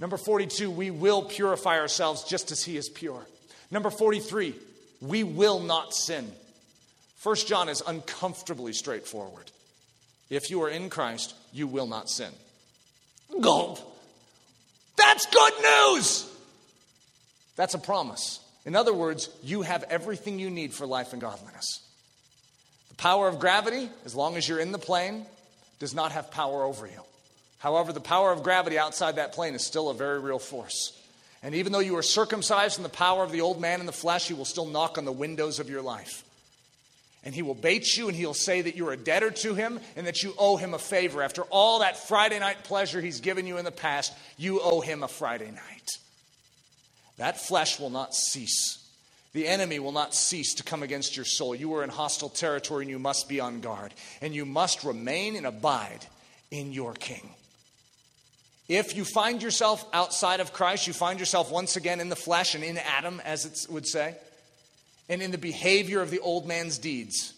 Number forty-two, we will purify ourselves just as he is pure. Number forty-three, we will not sin. First John is uncomfortably straightforward. If you are in Christ, you will not sin. Gulp. That's good news. That's a promise. In other words, you have everything you need for life and godliness. The power of gravity, as long as you're in the plane, does not have power over you. However, the power of gravity outside that plane is still a very real force. And even though you are circumcised in the power of the old man in the flesh, he will still knock on the windows of your life. And he will bait you and he'll say that you're a debtor to him and that you owe him a favor. After all that Friday night pleasure he's given you in the past, you owe him a Friday night. That flesh will not cease. The enemy will not cease to come against your soul. You are in hostile territory and you must be on guard. And you must remain and abide in your king. If you find yourself outside of Christ, you find yourself once again in the flesh and in Adam, as it would say, and in the behavior of the old man's deeds,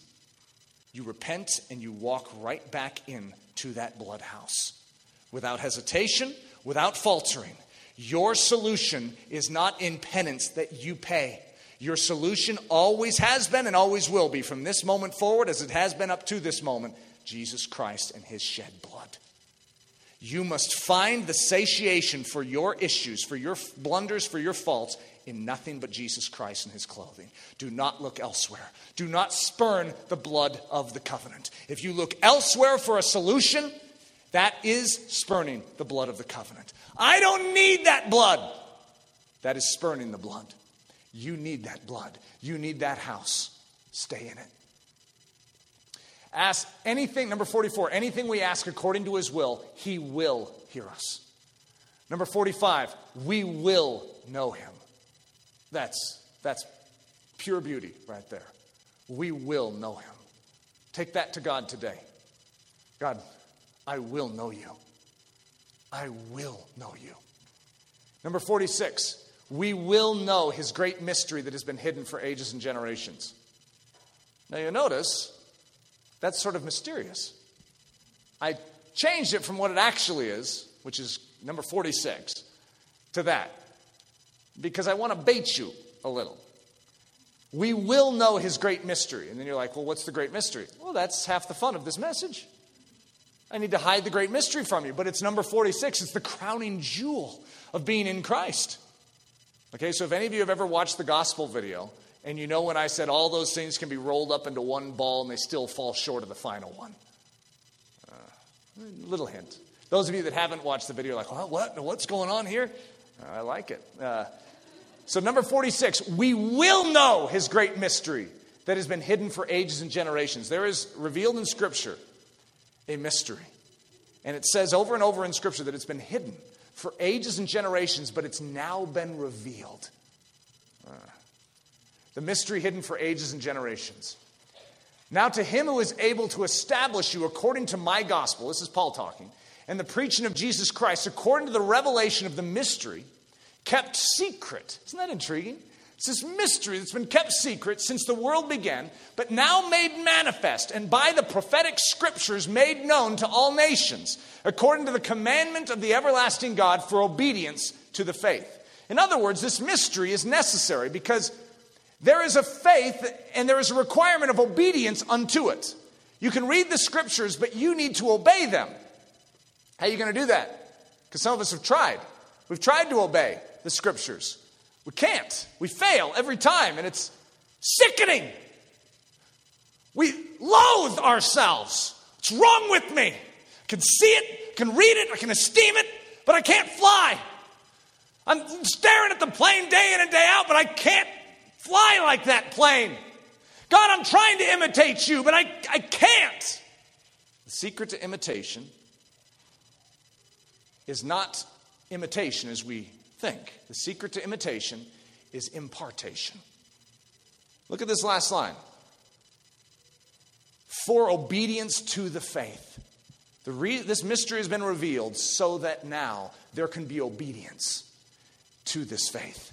you repent and you walk right back in to that bloodhouse. Without hesitation, without faltering. Your solution is not in penance that you pay. Your solution always has been and always will be from this moment forward, as it has been up to this moment, Jesus Christ and his shed blood. You must find the satiation for your issues, for your blunders, for your faults, in nothing but Jesus Christ and his clothing. Do not look elsewhere. Do not spurn the blood of the covenant. If you look elsewhere for a solution, that is spurning the blood of the covenant. I don't need that blood. That is spurning the blood. You need that blood. You need that house. Stay in it. Ask anything, number forty-four, anything we ask according to his will, he will hear us. Number forty-five, we will know him. That's, that's pure beauty right there. We will know him. Take that to God today. God, I will know you. I will know you. Number forty-six, we will know his great mystery that has been hidden for ages and generations. Now you notice, that's sort of mysterious. I changed it from what it actually is, which is number forty-six, to that, because I want to bait you a little. We will know his great mystery. And then you're like, well, what's the great mystery? Well, that's half the fun of this message. I need to hide the great mystery from you. But it's number forty-six. It's the crowning jewel of being in Christ. Okay, so if any of you have ever watched the gospel video, and you know when I said all those things can be rolled up into one ball and they still fall short of the final one. Uh, little hint. Those of you that haven't watched the video are like, well, what? What's going on here? Uh, I like it. Uh, so number forty-six, we will know his great mystery that has been hidden for ages and generations. There is revealed in Scripture a mystery. And it says over and over in Scripture that it's been hidden for ages and generations, but it's now been revealed. Uh, The mystery hidden for ages and generations. Now to him who is able to establish you according to my gospel, this is Paul talking, and the preaching of Jesus Christ, according to the revelation of the mystery, kept secret. Isn't that intriguing? It's this mystery that's been kept secret since the world began, but now made manifest and by the prophetic scriptures made known to all nations, according to the commandment of the everlasting God for obedience to the faith. In other words, this mystery is necessary because there is a faith and there is a requirement of obedience unto it. You can read the scriptures, but you need to obey them. How are you going to do that? Because some of us have tried. We've tried to obey the scriptures. We can't. We fail every time, and it's sickening. We loathe ourselves. What's wrong with me? I can see it, I can read it, I can esteem it, but I can't fly. I'm staring at the plane day in and day out, but I can't fly like that plane. God, I'm trying to imitate you, but I, I can't. The secret to imitation is not imitation as we think. The secret to imitation is impartation. Look at this last line. For obedience to the faith. The re- this mystery has been revealed so that now there can be obedience to this faith.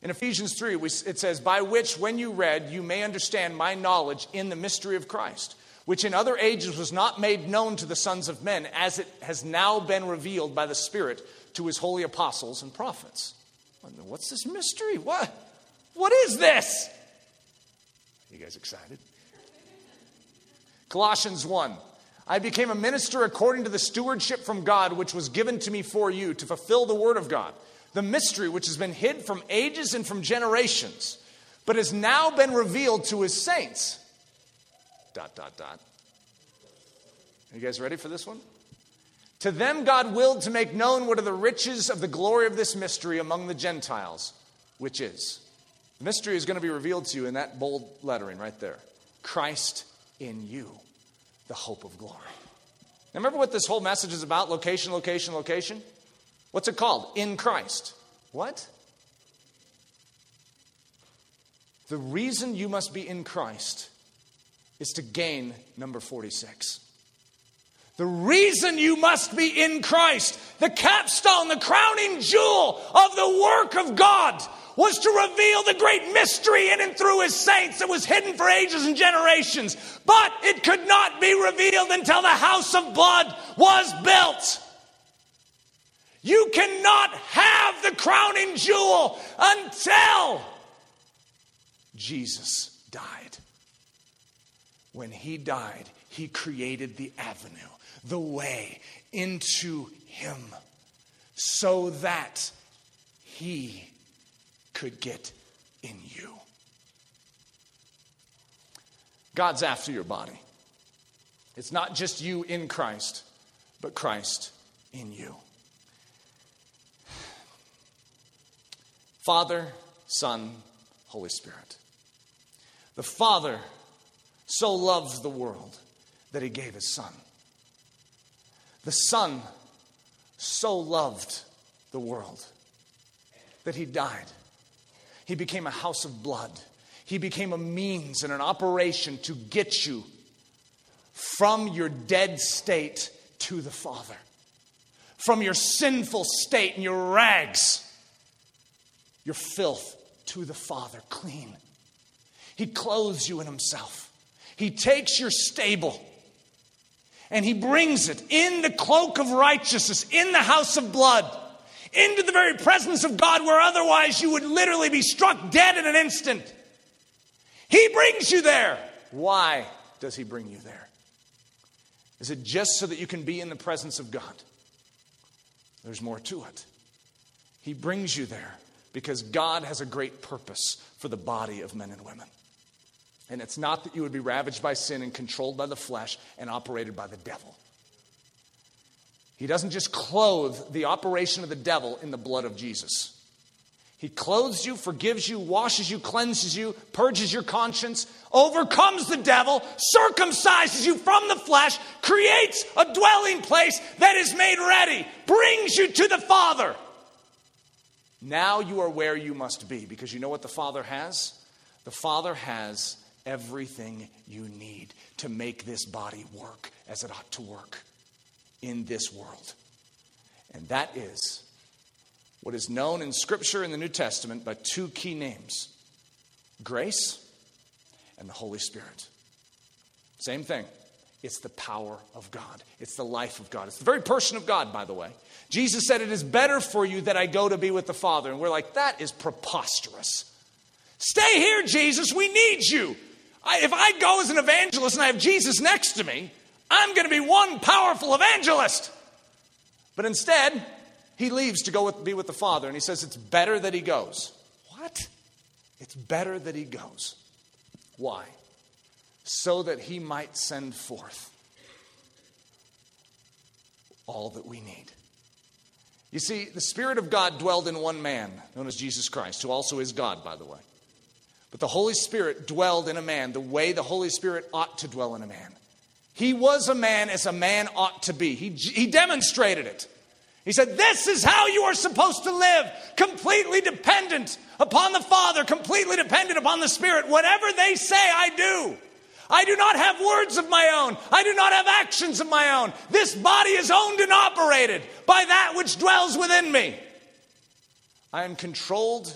In Ephesians three, we, it says, by which when you read, you may understand my knowledge in the mystery of Christ, which in other ages was not made known to the sons of men, as it has now been revealed by the Spirit to his holy apostles and prophets. What's this mystery? What? What is this? Are you guys excited? Colossians one. I became a minister according to the stewardship from God, which was given to me for you to fulfill the word of God, the mystery which has been hid from ages and from generations, but has now been revealed to his saints. Dot, dot, dot. Are you guys ready for this one? To them God willed to make known what are the riches of the glory of this mystery among the Gentiles, which is. The mystery is going to be revealed to you in that bold lettering right there. Christ in you, the hope of glory. Now remember what this whole message is about? Location, location, location. What's it called? In Christ. What? The reason you must be in Christ is to gain number forty-six. The reason you must be in Christ, the capstone, the crowning jewel of the work of God, was to reveal the great mystery in and through his saints that was hidden for ages and generations. But it could not be revealed until the house of blood was built. You cannot have the crowning jewel until Jesus died. When he died, he created the avenue, the way into him, so that he could get in you. God's after your body. It's not just you in Christ, but Christ in you. Father, Son, Holy Spirit. The Father so loved the world that he gave his Son. The Son so loved the world that he died. He became a house of blood. He became a means and an operation to get you from your dead state to the Father, from your sinful state and your rags, your filth, to the Father, clean. He clothes you in himself. He takes your stable and he brings it in the cloak of righteousness, in the house of blood, into the very presence of God, where otherwise you would literally be struck dead in an instant. He brings you there. Why does he bring you there? Is it just so that you can be in the presence of God? There's more to it. He brings you there because God has a great purpose for the body of men and women. And it's not that you would be ravaged by sin and controlled by the flesh and operated by the devil. He doesn't just clothe the operation of the devil in the blood of Jesus. He clothes you, forgives you, washes you, cleanses you, purges your conscience, overcomes the devil, circumcises you from the flesh, creates a dwelling place that is made ready, brings you to the Father. Now you are where you must be, because you know what the Father has? The Father has everything you need to make this body work as it ought to work in this world. And that is what is known in Scripture in the New Testament by two key names, grace and the Holy Spirit. Same thing. It's the power of God. It's the life of God. It's the very person of God, by the way. Jesus said, it is better for you that I go to be with the Father. And we're like, that is preposterous. Stay here, Jesus. We need you. I, if I go as an evangelist and I have Jesus next to me, I'm going to be one powerful evangelist. But instead, he leaves to go with, be with the Father. And he says, it's better that he goes. What? It's better that he goes. Why? So that he might send forth all that we need. You see, the Spirit of God dwelled in one man, known as Jesus Christ, who also is God, by the way. But the Holy Spirit dwelled in a man the way the Holy Spirit ought to dwell in a man. He was a man as a man ought to be. He, he demonstrated it. He said, this is how you are supposed to live, completely dependent upon the Father, completely dependent upon the Spirit. Whatever they say, I do. I do not have words of my own. I do not have actions of my own. This body is owned and operated by that which dwells within me. I am controlled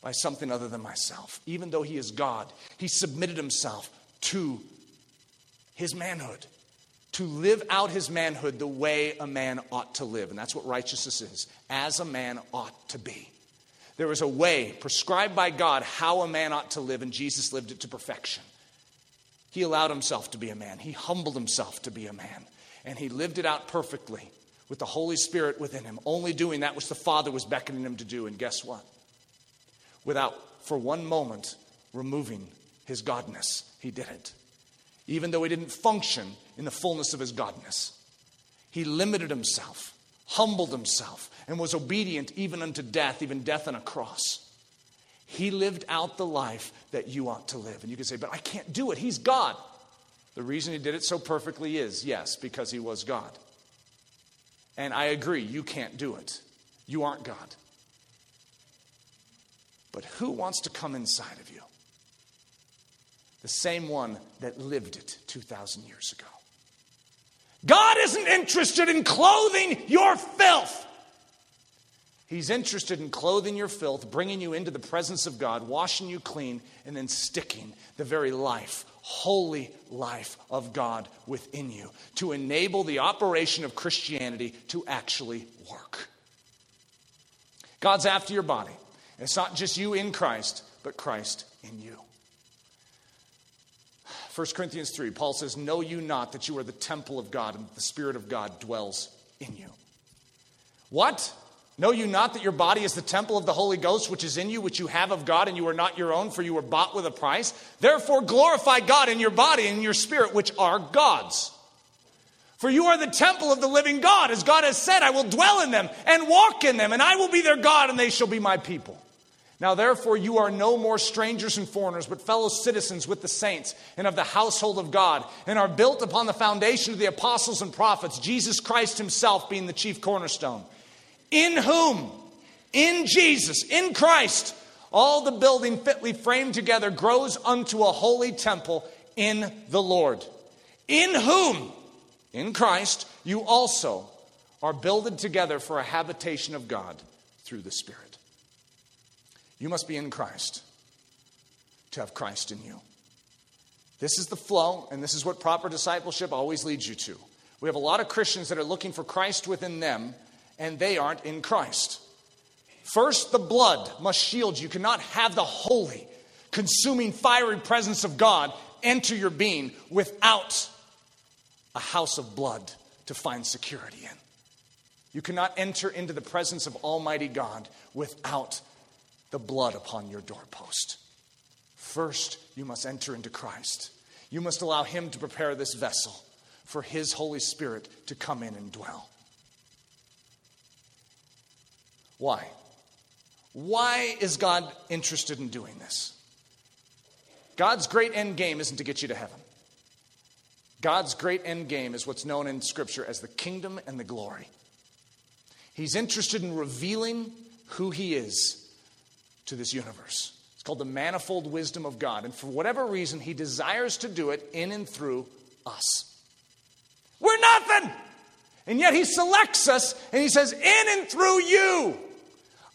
by something other than myself. Even though he is God, he submitted himself to his manhood, to live out his manhood the way a man ought to live. And that's what righteousness is, as a man ought to be. There is a way prescribed by God how a man ought to live, and Jesus lived it to perfection. He allowed himself to be a man. He humbled himself to be a man. And he lived it out perfectly with the Holy Spirit within him, only doing that which the Father was beckoning him to do. And guess what? Without, for one moment, removing his godness, he did it. Even though he didn't function in the fullness of his godness, he limited himself, humbled himself, and was obedient even unto death, even death on a cross. He lived out the life that you ought to live. And you can say, but I can't do it. He's God. The reason he did it so perfectly is, yes, because he was God. And I agree, you can't do it. You aren't God. But who wants to come inside of you? The same one that lived it two thousand years ago. God isn't interested in clothing your filth. He's interested in clothing your filth, bringing you into the presence of God, washing you clean, and then sticking the very life, holy life of God within you to enable the operation of Christianity to actually work. God's after your body. And it's not just you in Christ, but Christ in you. First Corinthians three, Paul says, know you not that you are the temple of God and that the Spirit of God dwells in you? What? Know you not that your body is the temple of the Holy Ghost, which is in you, which you have of God, and you are not your own, for you were bought with a price? Therefore glorify God in your body and in your spirit, which are God's. For you are the temple of the living God. As God has said, I will dwell in them and walk in them, and I will be their God, and they shall be my people. Now therefore you are no more strangers and foreigners, but fellow citizens with the saints and of the household of God, and are built upon the foundation of the apostles and prophets, Jesus Christ himself being the chief cornerstone. In whom, in Jesus, in Christ, all the building fitly framed together grows unto a holy temple in the Lord. In whom, in Christ, you also are builded together for a habitation of God through the Spirit. You must be in Christ to have Christ in you. This is the flow, and this is what proper discipleship always leads you to. We have a lot of Christians that are looking for Christ within them, and they aren't in Christ. First, the blood must shield you. You cannot have the holy, consuming, fiery presence of God enter your being without a house of blood to find security in. You cannot enter into the presence of Almighty God without the blood upon your doorpost. First, you must enter into Christ. You must allow him to prepare this vessel for his Holy Spirit to come in and dwell. Why? Why is God interested in doing this? God's great end game isn't to get you to heaven. God's great end game is what's known in Scripture as the kingdom and the glory. He's interested in revealing who he is to this universe. It's called the manifold wisdom of God. And for whatever reason, he desires to do it in and through us. We're nothing! And yet he selects us and he says, in and through you,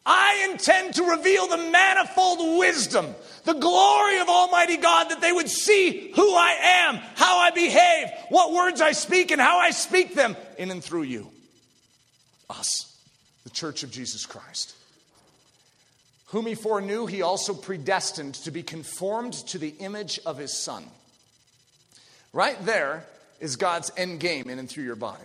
I intend to reveal the manifold wisdom, the glory of Almighty God, that they would see who I am, how I behave, what words I speak, and how I speak them in and through you. Us, the Church of Jesus Christ. Whom he foreknew, he also predestined to be conformed to the image of his Son. Right there is God's end game in and through your body.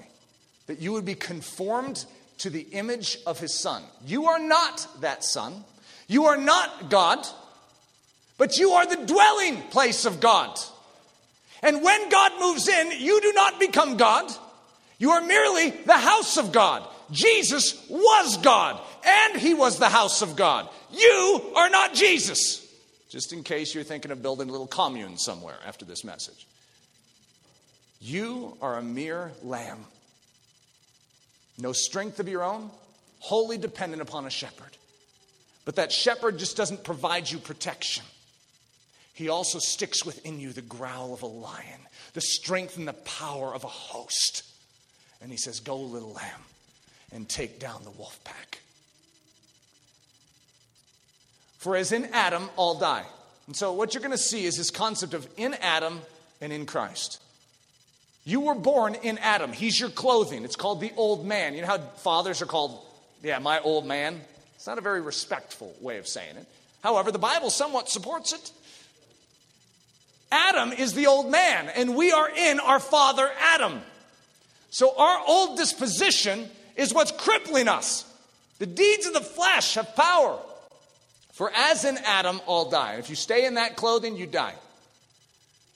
That you would be conformed to the image of his Son. You are not that Son. You are not God. But you are the dwelling place of God. And when God moves in, you do not become God. You are merely the house of God. Jesus was God. And he was the house of God. You are not Jesus. Just in case you're thinking of building a little commune somewhere after this message. You are a mere lamb. No strength of your own, wholly dependent upon a shepherd. But that shepherd just doesn't provide you protection. He also sticks within you the growl of a lion, the strength and the power of a host. And he says, go, little lamb, and take down the wolf pack. For as in Adam, all die. And so what you're going to see is this concept of in Adam and in Christ. You were born in Adam. He's your clothing. It's called the old man. You know how fathers are called, yeah, my old man? It's not a very respectful way of saying it. However, the Bible somewhat supports it. Adam is the old man, and we are in our father Adam. So our old disposition is what's crippling us. The deeds of the flesh have power. For as in Adam, all die. If you stay in that clothing, you die.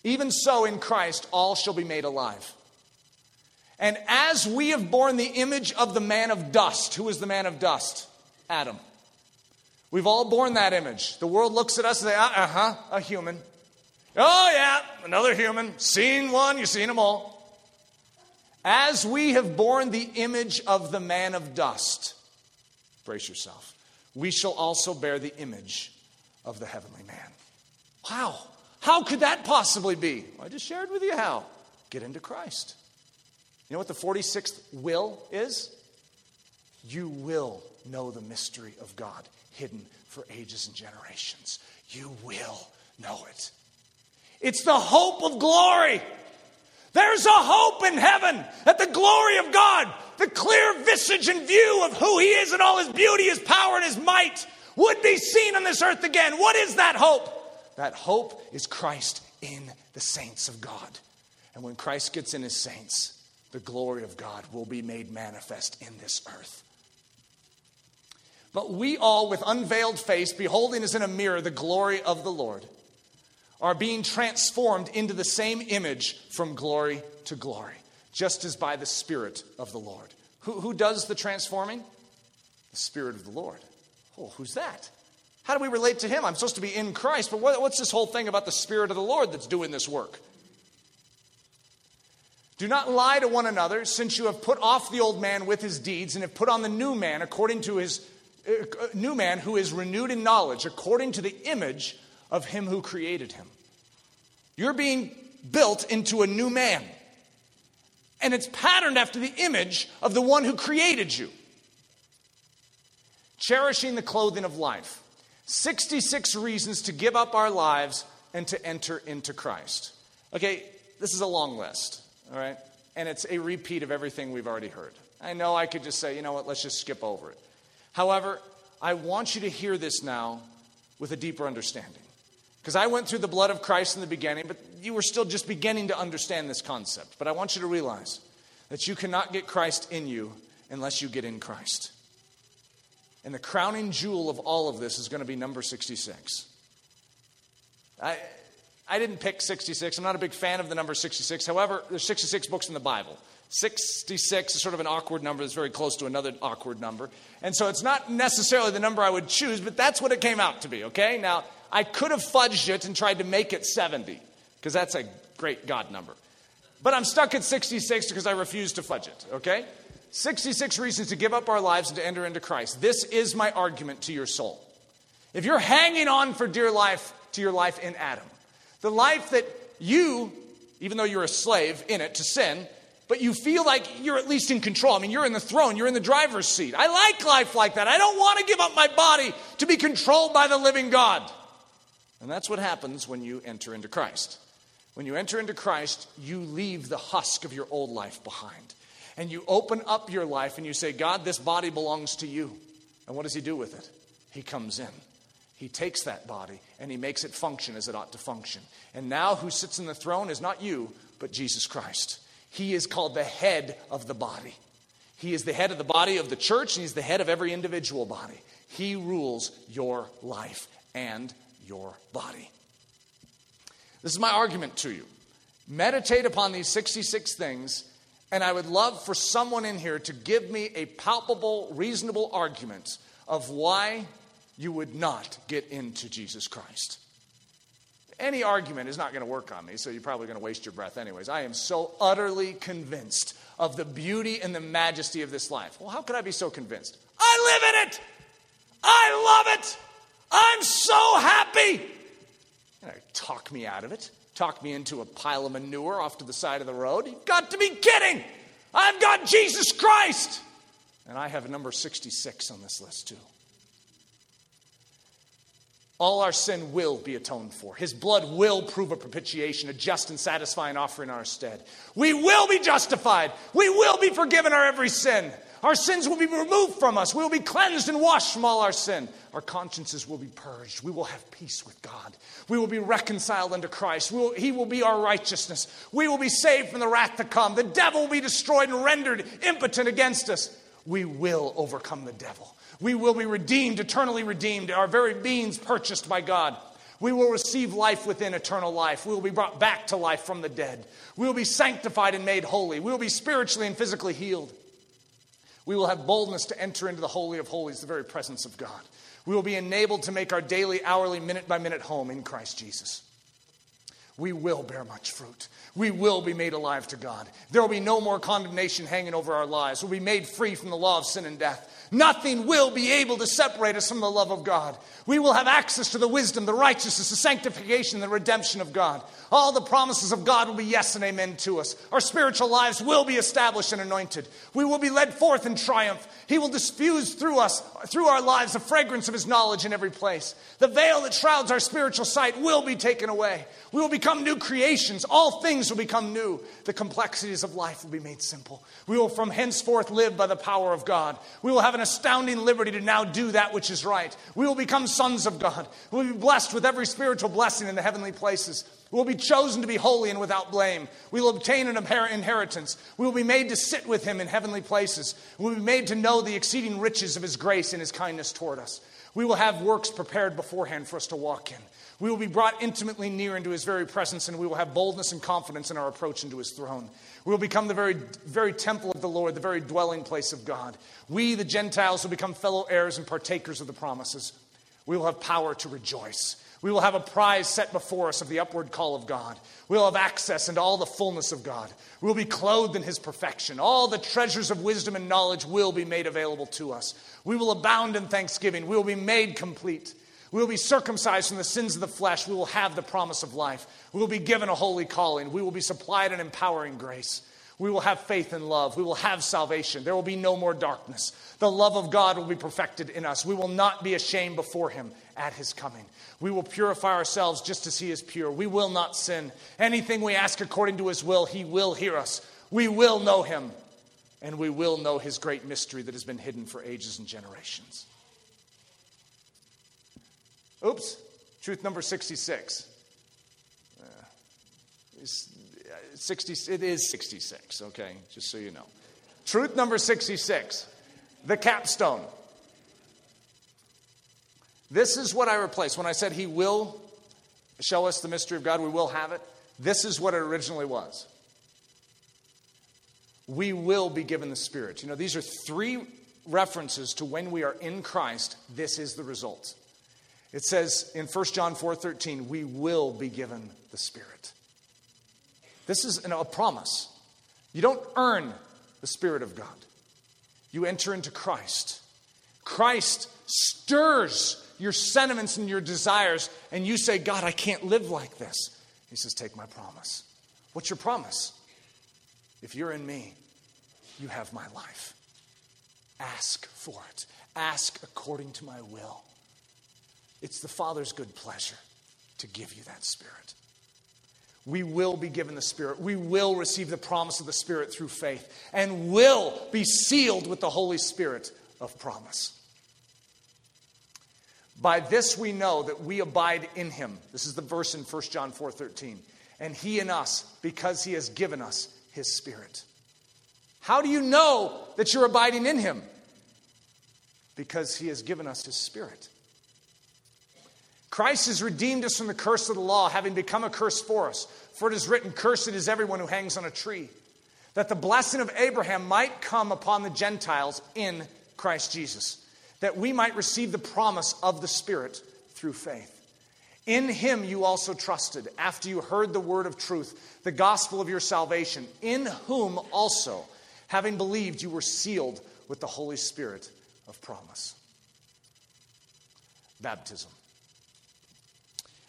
Even so, in Christ, all shall be made alive. And as we have borne the image of the man of dust, who is the man of dust? Adam. We've all borne that image. The world looks at us and says, uh-huh, a human. Oh, yeah, another human. Seen one, you've seen them all. As we have borne the image of the man of dust, brace yourself, we shall also bear the image of the heavenly man. Wow. How could that possibly be? Well, I just shared with you how. Get into Christ. You know what the forty-sixth will is? You will know the mystery of God, hidden for ages and generations. You will know it. It's the hope of glory. There's a hope in heaven that the glory of God, the clear visage and view of who he is and all his beauty, his power, and his might would be seen on this earth again. What is that hope? That hope is Christ in the saints of God. And when Christ gets in his saints, the glory of God will be made manifest in this earth. But we all, with unveiled face, beholding as in a mirror the glory of the Lord, are being transformed into the same image from glory to glory, just as by the Spirit of the Lord. Who, who does the transforming? The Spirit of the Lord. Oh, who's that? How do we relate to him? I'm supposed to be in Christ, but what, what's this whole thing about the Spirit of the Lord that's doing this work? Do not lie to one another, since you have put off the old man with his deeds and have put on the new man, according to his uh, new man who is renewed in knowledge, according to the image of him who created him. You're being built into a new man, and it's patterned after the image of the one who created you. Cherishing the clothing of life. sixty-six reasons to give up our lives and to enter into Christ. Okay, this is a long list, all right? And it's a repeat of everything we've already heard. I know I could just say, you know what, let's just skip over it. However, I want you to hear this now with a deeper understanding. Because I went through the blood of Christ in the beginning, but you were still just beginning to understand this concept. But I want you to realize that you cannot get Christ in you unless you get in Christ. And the crowning jewel of all of this is going to be number sixty-six. I I didn't pick sixty-six. I'm not a big fan of the number sixty-six. However, there's sixty-six books in the Bible. sixty-six is sort of an awkward number that's very close to another awkward number. And so it's not necessarily the number I would choose, but that's what it came out to be, okay? Now, I could have fudged it and tried to make it seventy, because that's a great God number. But I'm stuck at sixty-six because I refuse to fudge it, okay? sixty-six reasons to give up our lives and to enter into Christ. This is my argument to your soul. If you're hanging on for dear life to your life in Adam, the life that you, even though you're a slave in it to sin, but you feel like you're at least in control. I mean, you're in the throne. You're in the driver's seat. I like life like that. I don't want to give up my body to be controlled by the living God. And that's what happens when you enter into Christ. When you enter into Christ, you leave the husk of your old life behind. And you open up your life and you say, God, this body belongs to you. And what does he do with it? He comes in. He takes that body and he makes it function as it ought to function. And now who sits in the throne is not you, but Jesus Christ. He is called the head of the body. He is the head of the body of the church, and he's the head of every individual body. He rules your life and your body. This is my argument to you. Meditate upon these sixty-six things, and I would love for someone in here to give me a palpable, reasonable argument of why you would not get into Jesus Christ. Any argument is not going to work on me, so you're probably going to waste your breath anyways. I am so utterly convinced of the beauty and the majesty of this life. Well, how could I be so convinced? I live in it! I love it! I'm so happy! Talk me out of it. Talk me into a pile of manure off to the side of the road. You've got to be kidding. I've got Jesus Christ. And I have number sixty-six on this list too. All our sin will be atoned for. His blood will prove a propitiation, a just and satisfying offering in our stead. We will be justified. We will be forgiven our every sin. Our sins will be removed from us. We will be cleansed and washed from all our sin. Our consciences will be purged. We will have peace with God. We will be reconciled unto Christ. We will, he will be our righteousness. We will be saved from the wrath to come. The devil will be destroyed and rendered impotent against us. We will overcome the devil. We will be redeemed, eternally redeemed. Our very beings purchased by God. We will receive life within eternal life. We will be brought back to life from the dead. We will be sanctified and made holy. We will be spiritually and physically healed. We will have boldness to enter into the Holy of Holies, the very presence of God. We will be enabled to make our daily, hourly, minute-by-minute home in Christ Jesus. We will bear much fruit. We will be made alive to God. There will be no more condemnation hanging over our lives. We'll be made free from the law of sin and death. Nothing will be able to separate us from the love of God. We will have access to the wisdom, the righteousness, the sanctification, the redemption of God. All the promises of God will be yes and amen to us. Our spiritual lives will be established and anointed. We will be led forth in triumph. He will diffuse through us, through our lives, the fragrance of his knowledge in every place. The veil that shrouds our spiritual sight will be taken away. We will become new creations. All things will become new. The complexities of life will be made simple. We will from henceforth live by the power of God. We will have an astounding liberty to now do that which is right. We will become sons of God. We will be blessed with every spiritual blessing in the heavenly places. We will be chosen to be holy and without blame. We will obtain an inheritance. We will be made to sit with him in heavenly places. We will be made to know the exceeding riches of his grace and his kindness toward us. We will have works prepared beforehand for us to walk in. We will be brought intimately near into his very presence, and we will have boldness and confidence in our approach into his throne. We will become the very, very temple of the Lord, the very dwelling place of God. We, the Gentiles, will become fellow heirs and partakers of the promises. We will have power to rejoice. We will have a prize set before us of the upward call of God. We will have access into all the fullness of God. We will be clothed in his perfection. All the treasures of wisdom and knowledge will be made available to us. We will abound in thanksgiving. We will be made complete. We will be circumcised from the sins of the flesh. We will have the promise of life. We will be given a holy calling. We will be supplied an empowering grace. We will have faith and love. We will have salvation. There will be no more darkness. The love of God will be perfected in us. We will not be ashamed before him at his coming. We will purify ourselves just as he is pure. We will not sin. Anything we ask according to his will, he will hear us. We will know him. And we will know his great mystery that has been hidden for ages and generations. Oops, truth number sixty-six. Uh, it's, uh, sixty, it is sixty-six, okay, just so you know. Truth number sixty-six, the capstone. This is what I replaced. When I said he will show us the mystery of God, we will have it. This is what it originally was. We will be given the Spirit. You know, these are three references to when we are in Christ, this is the result. It says in First John four thirteen, we will be given the Spirit. This is a promise. You don't earn the Spirit of God. You enter into Christ. Christ stirs your sentiments and your desires, and you say, God, I can't live like this. He says, take my promise. What's your promise? If you're in me, you have my life. Ask for it. Ask according to my will. It's the Father's good pleasure to give you that Spirit. We will be given the Spirit. We will receive the promise of the Spirit through faith and will be sealed with the Holy Spirit of promise. By this we know that we abide in him. This is the verse in First John four thirteen. And he in us, because he has given us his Spirit. How do you know that you're abiding in him? Because he has given us his Spirit. Christ has redeemed us from the curse of the law, having become a curse for us. For it is written, cursed is everyone who hangs on a tree, that the blessing of Abraham might come upon the Gentiles in Christ Jesus, that we might receive the promise of the Spirit through faith. In him you also trusted, after you heard the word of truth, the gospel of your salvation, in whom also, having believed, you were sealed with the Holy Spirit of promise. Baptism.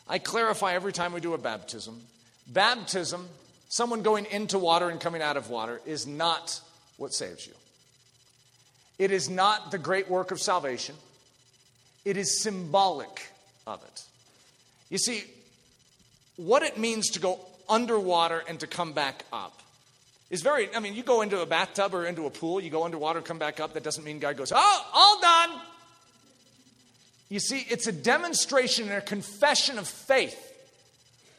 I clarify every time we do a baptism. Baptism, someone going into water and coming out of water, is not what saves you. It is not the great work of salvation. It is symbolic of it. You see, what it means to go underwater and to come back up is very, I mean, you go into a bathtub or into a pool, you go underwater and come back up, that doesn't mean God goes, oh, all done. You see, it's a demonstration and a confession of faith.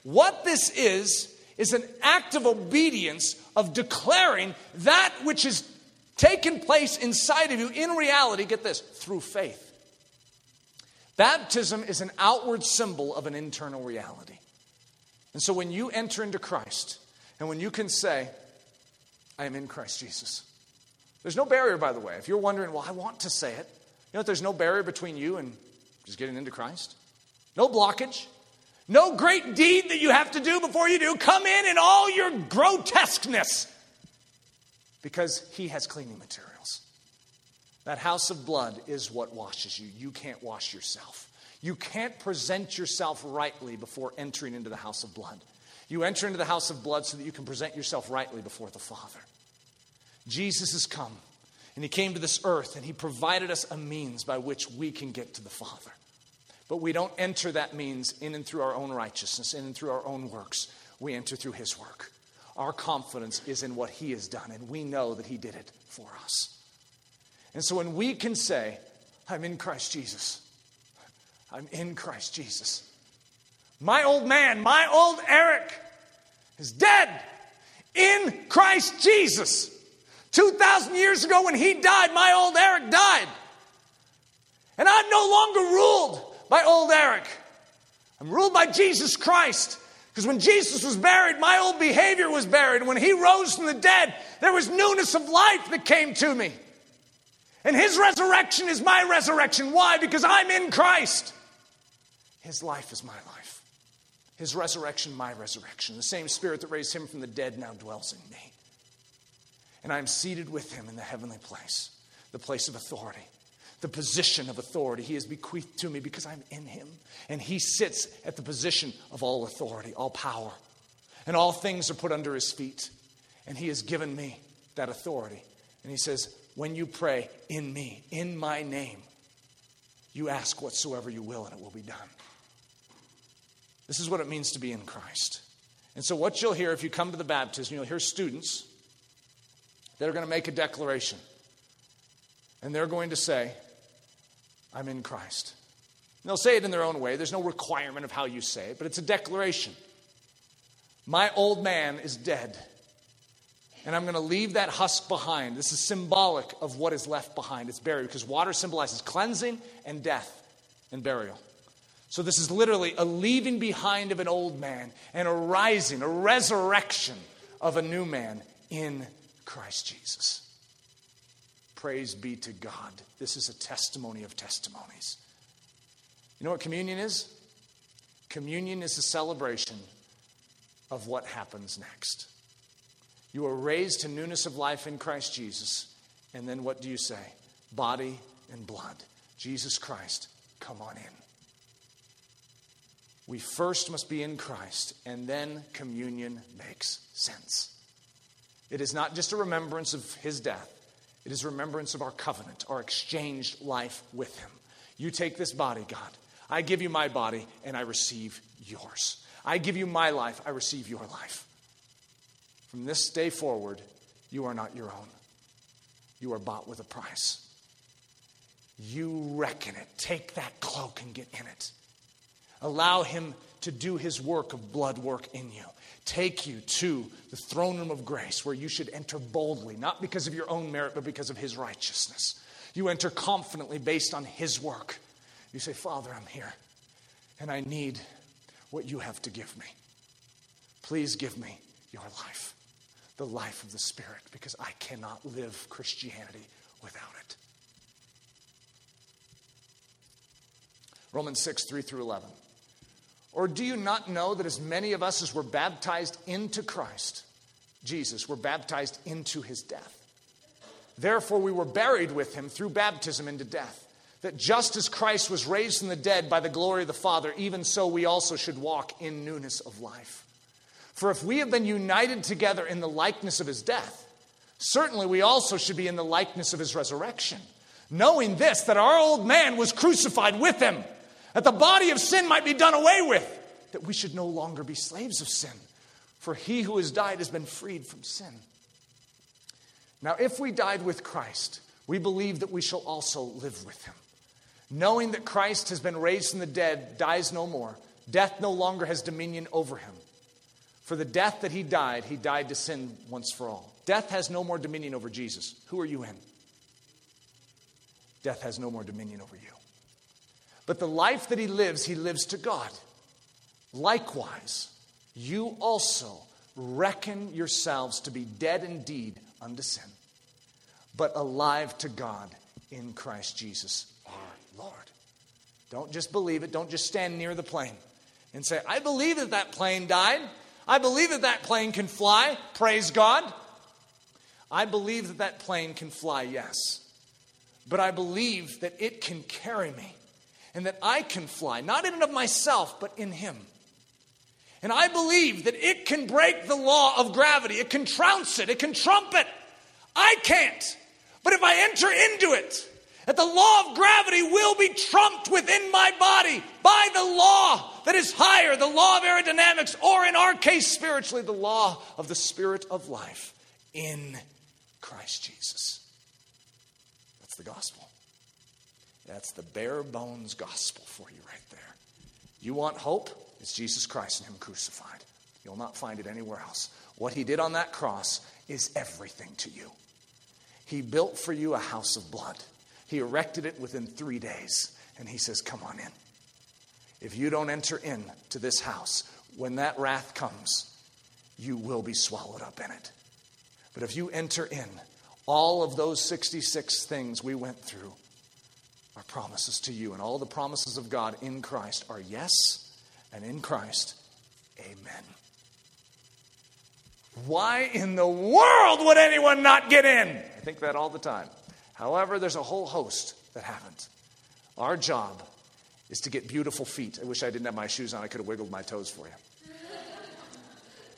What this is, is an act of obedience of declaring that which has taken place inside of you in reality, get this, through faith. Baptism is an outward symbol of an internal reality. And so when you enter into Christ, and when you can say, I am in Christ Jesus. There's no barrier, by the way. If you're wondering, well, I want to say it. You know that there's no barrier between you and just getting into Christ. No blockage. No great deed that you have to do before you do. Come in in all your grotesqueness. Because he has cleaning materials. That house of blood is what washes you. You can't wash yourself. You can't present yourself rightly before entering into the house of blood. You enter into the house of blood so that you can present yourself rightly before the Father. Jesus has come. And he came to this earth and he provided us a means by which we can get to the Father. But we don't enter that means in and through our own righteousness, in and through our own works. We enter through his work. Our confidence is in what he has done, and we know that he did it for us. And so when we can say, I'm in Christ Jesus. I'm in Christ Jesus. My old man, my old Eric is dead in Christ Jesus. two thousand years ago when he died, my old Eric died. And I'm no longer ruled by old Eric. I'm ruled by Jesus Christ. Because when Jesus was buried, my old behavior was buried. When he rose from the dead, there was newness of life that came to me. And his resurrection is my resurrection. Why? Because I'm in Christ. His life is my life. His resurrection, my resurrection. The same Spirit that raised him from the dead now dwells in me. And I am seated with him in the heavenly place, the place of authority, the position of authority. He has bequeathed to me because I'm in him. And he sits at the position of all authority, all power. And all things are put under his feet. And he has given me that authority. And he says, when you pray in me, in my name, you ask whatsoever you will and it will be done. This is what it means to be in Christ. And so what you'll hear if you come to the baptism, you'll hear students that are going to make a declaration. And they're going to say, I'm in Christ. And they'll say it in their own way. There's no requirement of how you say it, but it's a declaration. My old man is dead. And I'm going to leave that husk behind. This is symbolic of what is left behind. It's buried because water symbolizes cleansing and death and burial. So this is literally a leaving behind of an old man and a rising, a resurrection of a new man in Christ Jesus. Praise be to God. This is a testimony of testimonies. You know what communion is? Communion is a celebration of what happens next. You are raised to newness of life in Christ Jesus. And then what do you say? Body and blood. Jesus Christ, come on in. We first must be in Christ, and then communion makes sense. It is not just a remembrance of his death. It is remembrance of our covenant, our exchanged life with him. You take this body, God. I give you my body, and I receive yours. I give you my life. I receive your life. From this day forward, you are not your own. You are bought with a price. You reckon it. Take that cloak and get in it. Allow him to do his work of blood work in you. Take you to the throne room of grace where you should enter boldly, not because of your own merit, but because of his righteousness. You enter confidently based on his work. You say, Father, I'm here, and I need what you have to give me. Please give me your life, the life of the Spirit, because I cannot live Christianity without it. Romans six, three through eleven. Or do you not know that as many of us as were baptized into Christ, Jesus, were baptized into his death? Therefore we were buried with him through baptism into death, that just as Christ was raised from the dead by the glory of the Father, even so we also should walk in newness of life. For if we have been united together in the likeness of his death, certainly we also should be in the likeness of his resurrection, knowing this, that our old man was crucified with him, that the body of sin might be done away with, that we should no longer be slaves of sin. For he who has died has been freed from sin. Now, if we died with Christ, we believe that we shall also live with him. Knowing that Christ has been raised from the dead, dies no more. Death no longer has dominion over him. For the death that he died, he died to sin once for all. Death has no more dominion over Jesus. Who are you in? Death has no more dominion over you. But the life that he lives, he lives to God. Likewise, you also reckon yourselves to be dead indeed unto sin, but alive to God in Christ Jesus our Lord. Don't just believe it. Don't just stand near the plane and say, I believe that that plane died. I believe that that plane can fly. Praise God. I believe that that plane can fly, yes. But I believe that it can carry me. And that I can fly, not in and of myself, but in him. And I believe that it can break the law of gravity. It can trounce it. It can trump it. I can't. But if I enter into it, that the law of gravity will be trumped within my body by the law that is higher, the law of aerodynamics, or in our case, spiritually, the law of the Spirit of life in Christ Jesus. That's the gospel. That's the bare bones gospel for you right there. You want hope? It's Jesus Christ and him crucified. You'll not find it anywhere else. What he did on that cross is everything to you. He built for you a house of blood. He erected it within three days. And he says, come on in. If you don't enter in to this house, when that wrath comes, you will be swallowed up in it. But if you enter in, all of those sixty-six things we went through, our promises to you and all the promises of God in Christ are yes, and in Christ, amen. Why in the world would anyone not get in? I think that all the time. However, there's a whole host that haven't. Our job is to get beautiful feet. I wish I didn't have my shoes on. I could have wiggled my toes for you.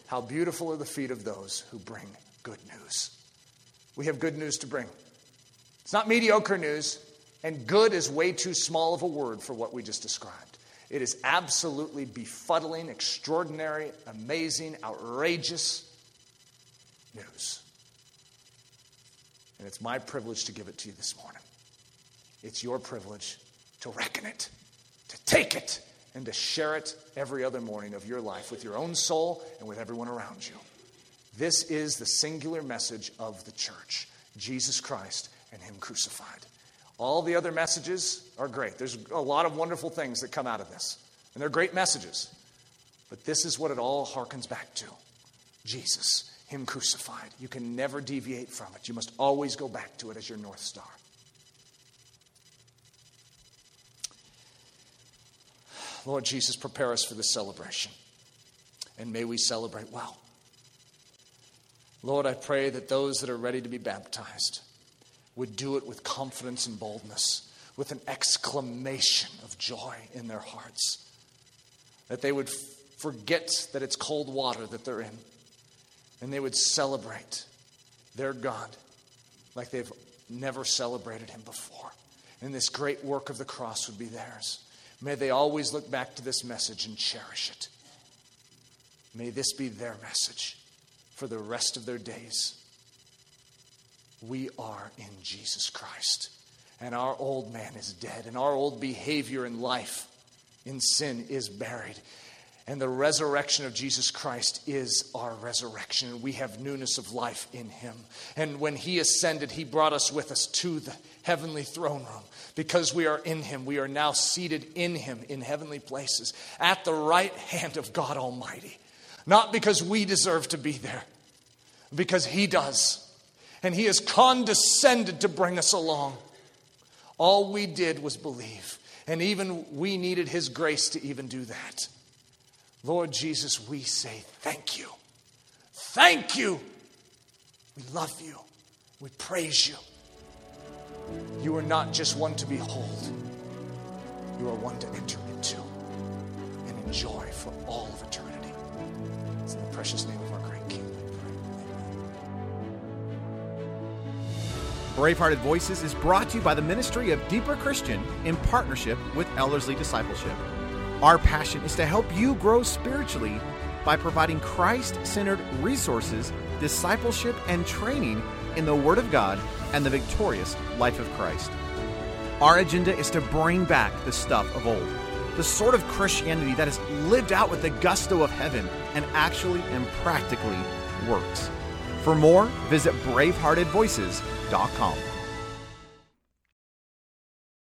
How beautiful are the feet of those who bring good news. We have good news to bring. It's not mediocre news. And good is way too small of a word for what we just described. It is absolutely befuddling, extraordinary, amazing, outrageous news. And it's my privilege to give it to you this morning. It's your privilege to reckon it, to take it, and to share it every other morning of your life with your own soul and with everyone around you. This is the singular message of the church, Jesus Christ and him crucified. All the other messages are great. There's a lot of wonderful things that come out of this. And they're great messages. But this is what it all harkens back to. Jesus, him crucified. You can never deviate from it. You must always go back to it as your North Star. Lord Jesus, prepare us for this celebration. And may we celebrate well. Lord, I pray that those that are ready to be baptized would do it with confidence and boldness, with an exclamation of joy in their hearts, that they would f- forget that it's cold water that they're in, and they would celebrate their God like they've never celebrated him before. And this great work of the cross would be theirs. May they always look back to this message and cherish it. May this be their message for the rest of their days. We are in Jesus Christ. And our old man is dead. And our old behavior in life, in sin, is buried. And the resurrection of Jesus Christ is our resurrection. And we have newness of life in him. And when he ascended, he brought us with us to the heavenly throne room. Because we are in him, we are now seated in him in heavenly places at the right hand of God Almighty. Not because we deserve to be there, because he does. And he has condescended to bring us along. All we did was believe. And even we needed his grace to even do that. Lord Jesus, we say thank you. Thank you. We love you. We praise you. You are not just one to behold. You are one to enter into and enjoy for all of eternity. It's in the precious name of our great King. Bravehearted Voices is brought to you by the ministry of Deeper Christian in partnership with Eldersley Discipleship. Our passion is to help you grow spiritually by providing Christ-centered resources, discipleship, and training in the Word of God and the victorious life of Christ. Our agenda is to bring back the stuff of old, the sort of Christianity that is lived out with the gusto of heaven and actually and practically works. For more, visit bravehearted voices dot com.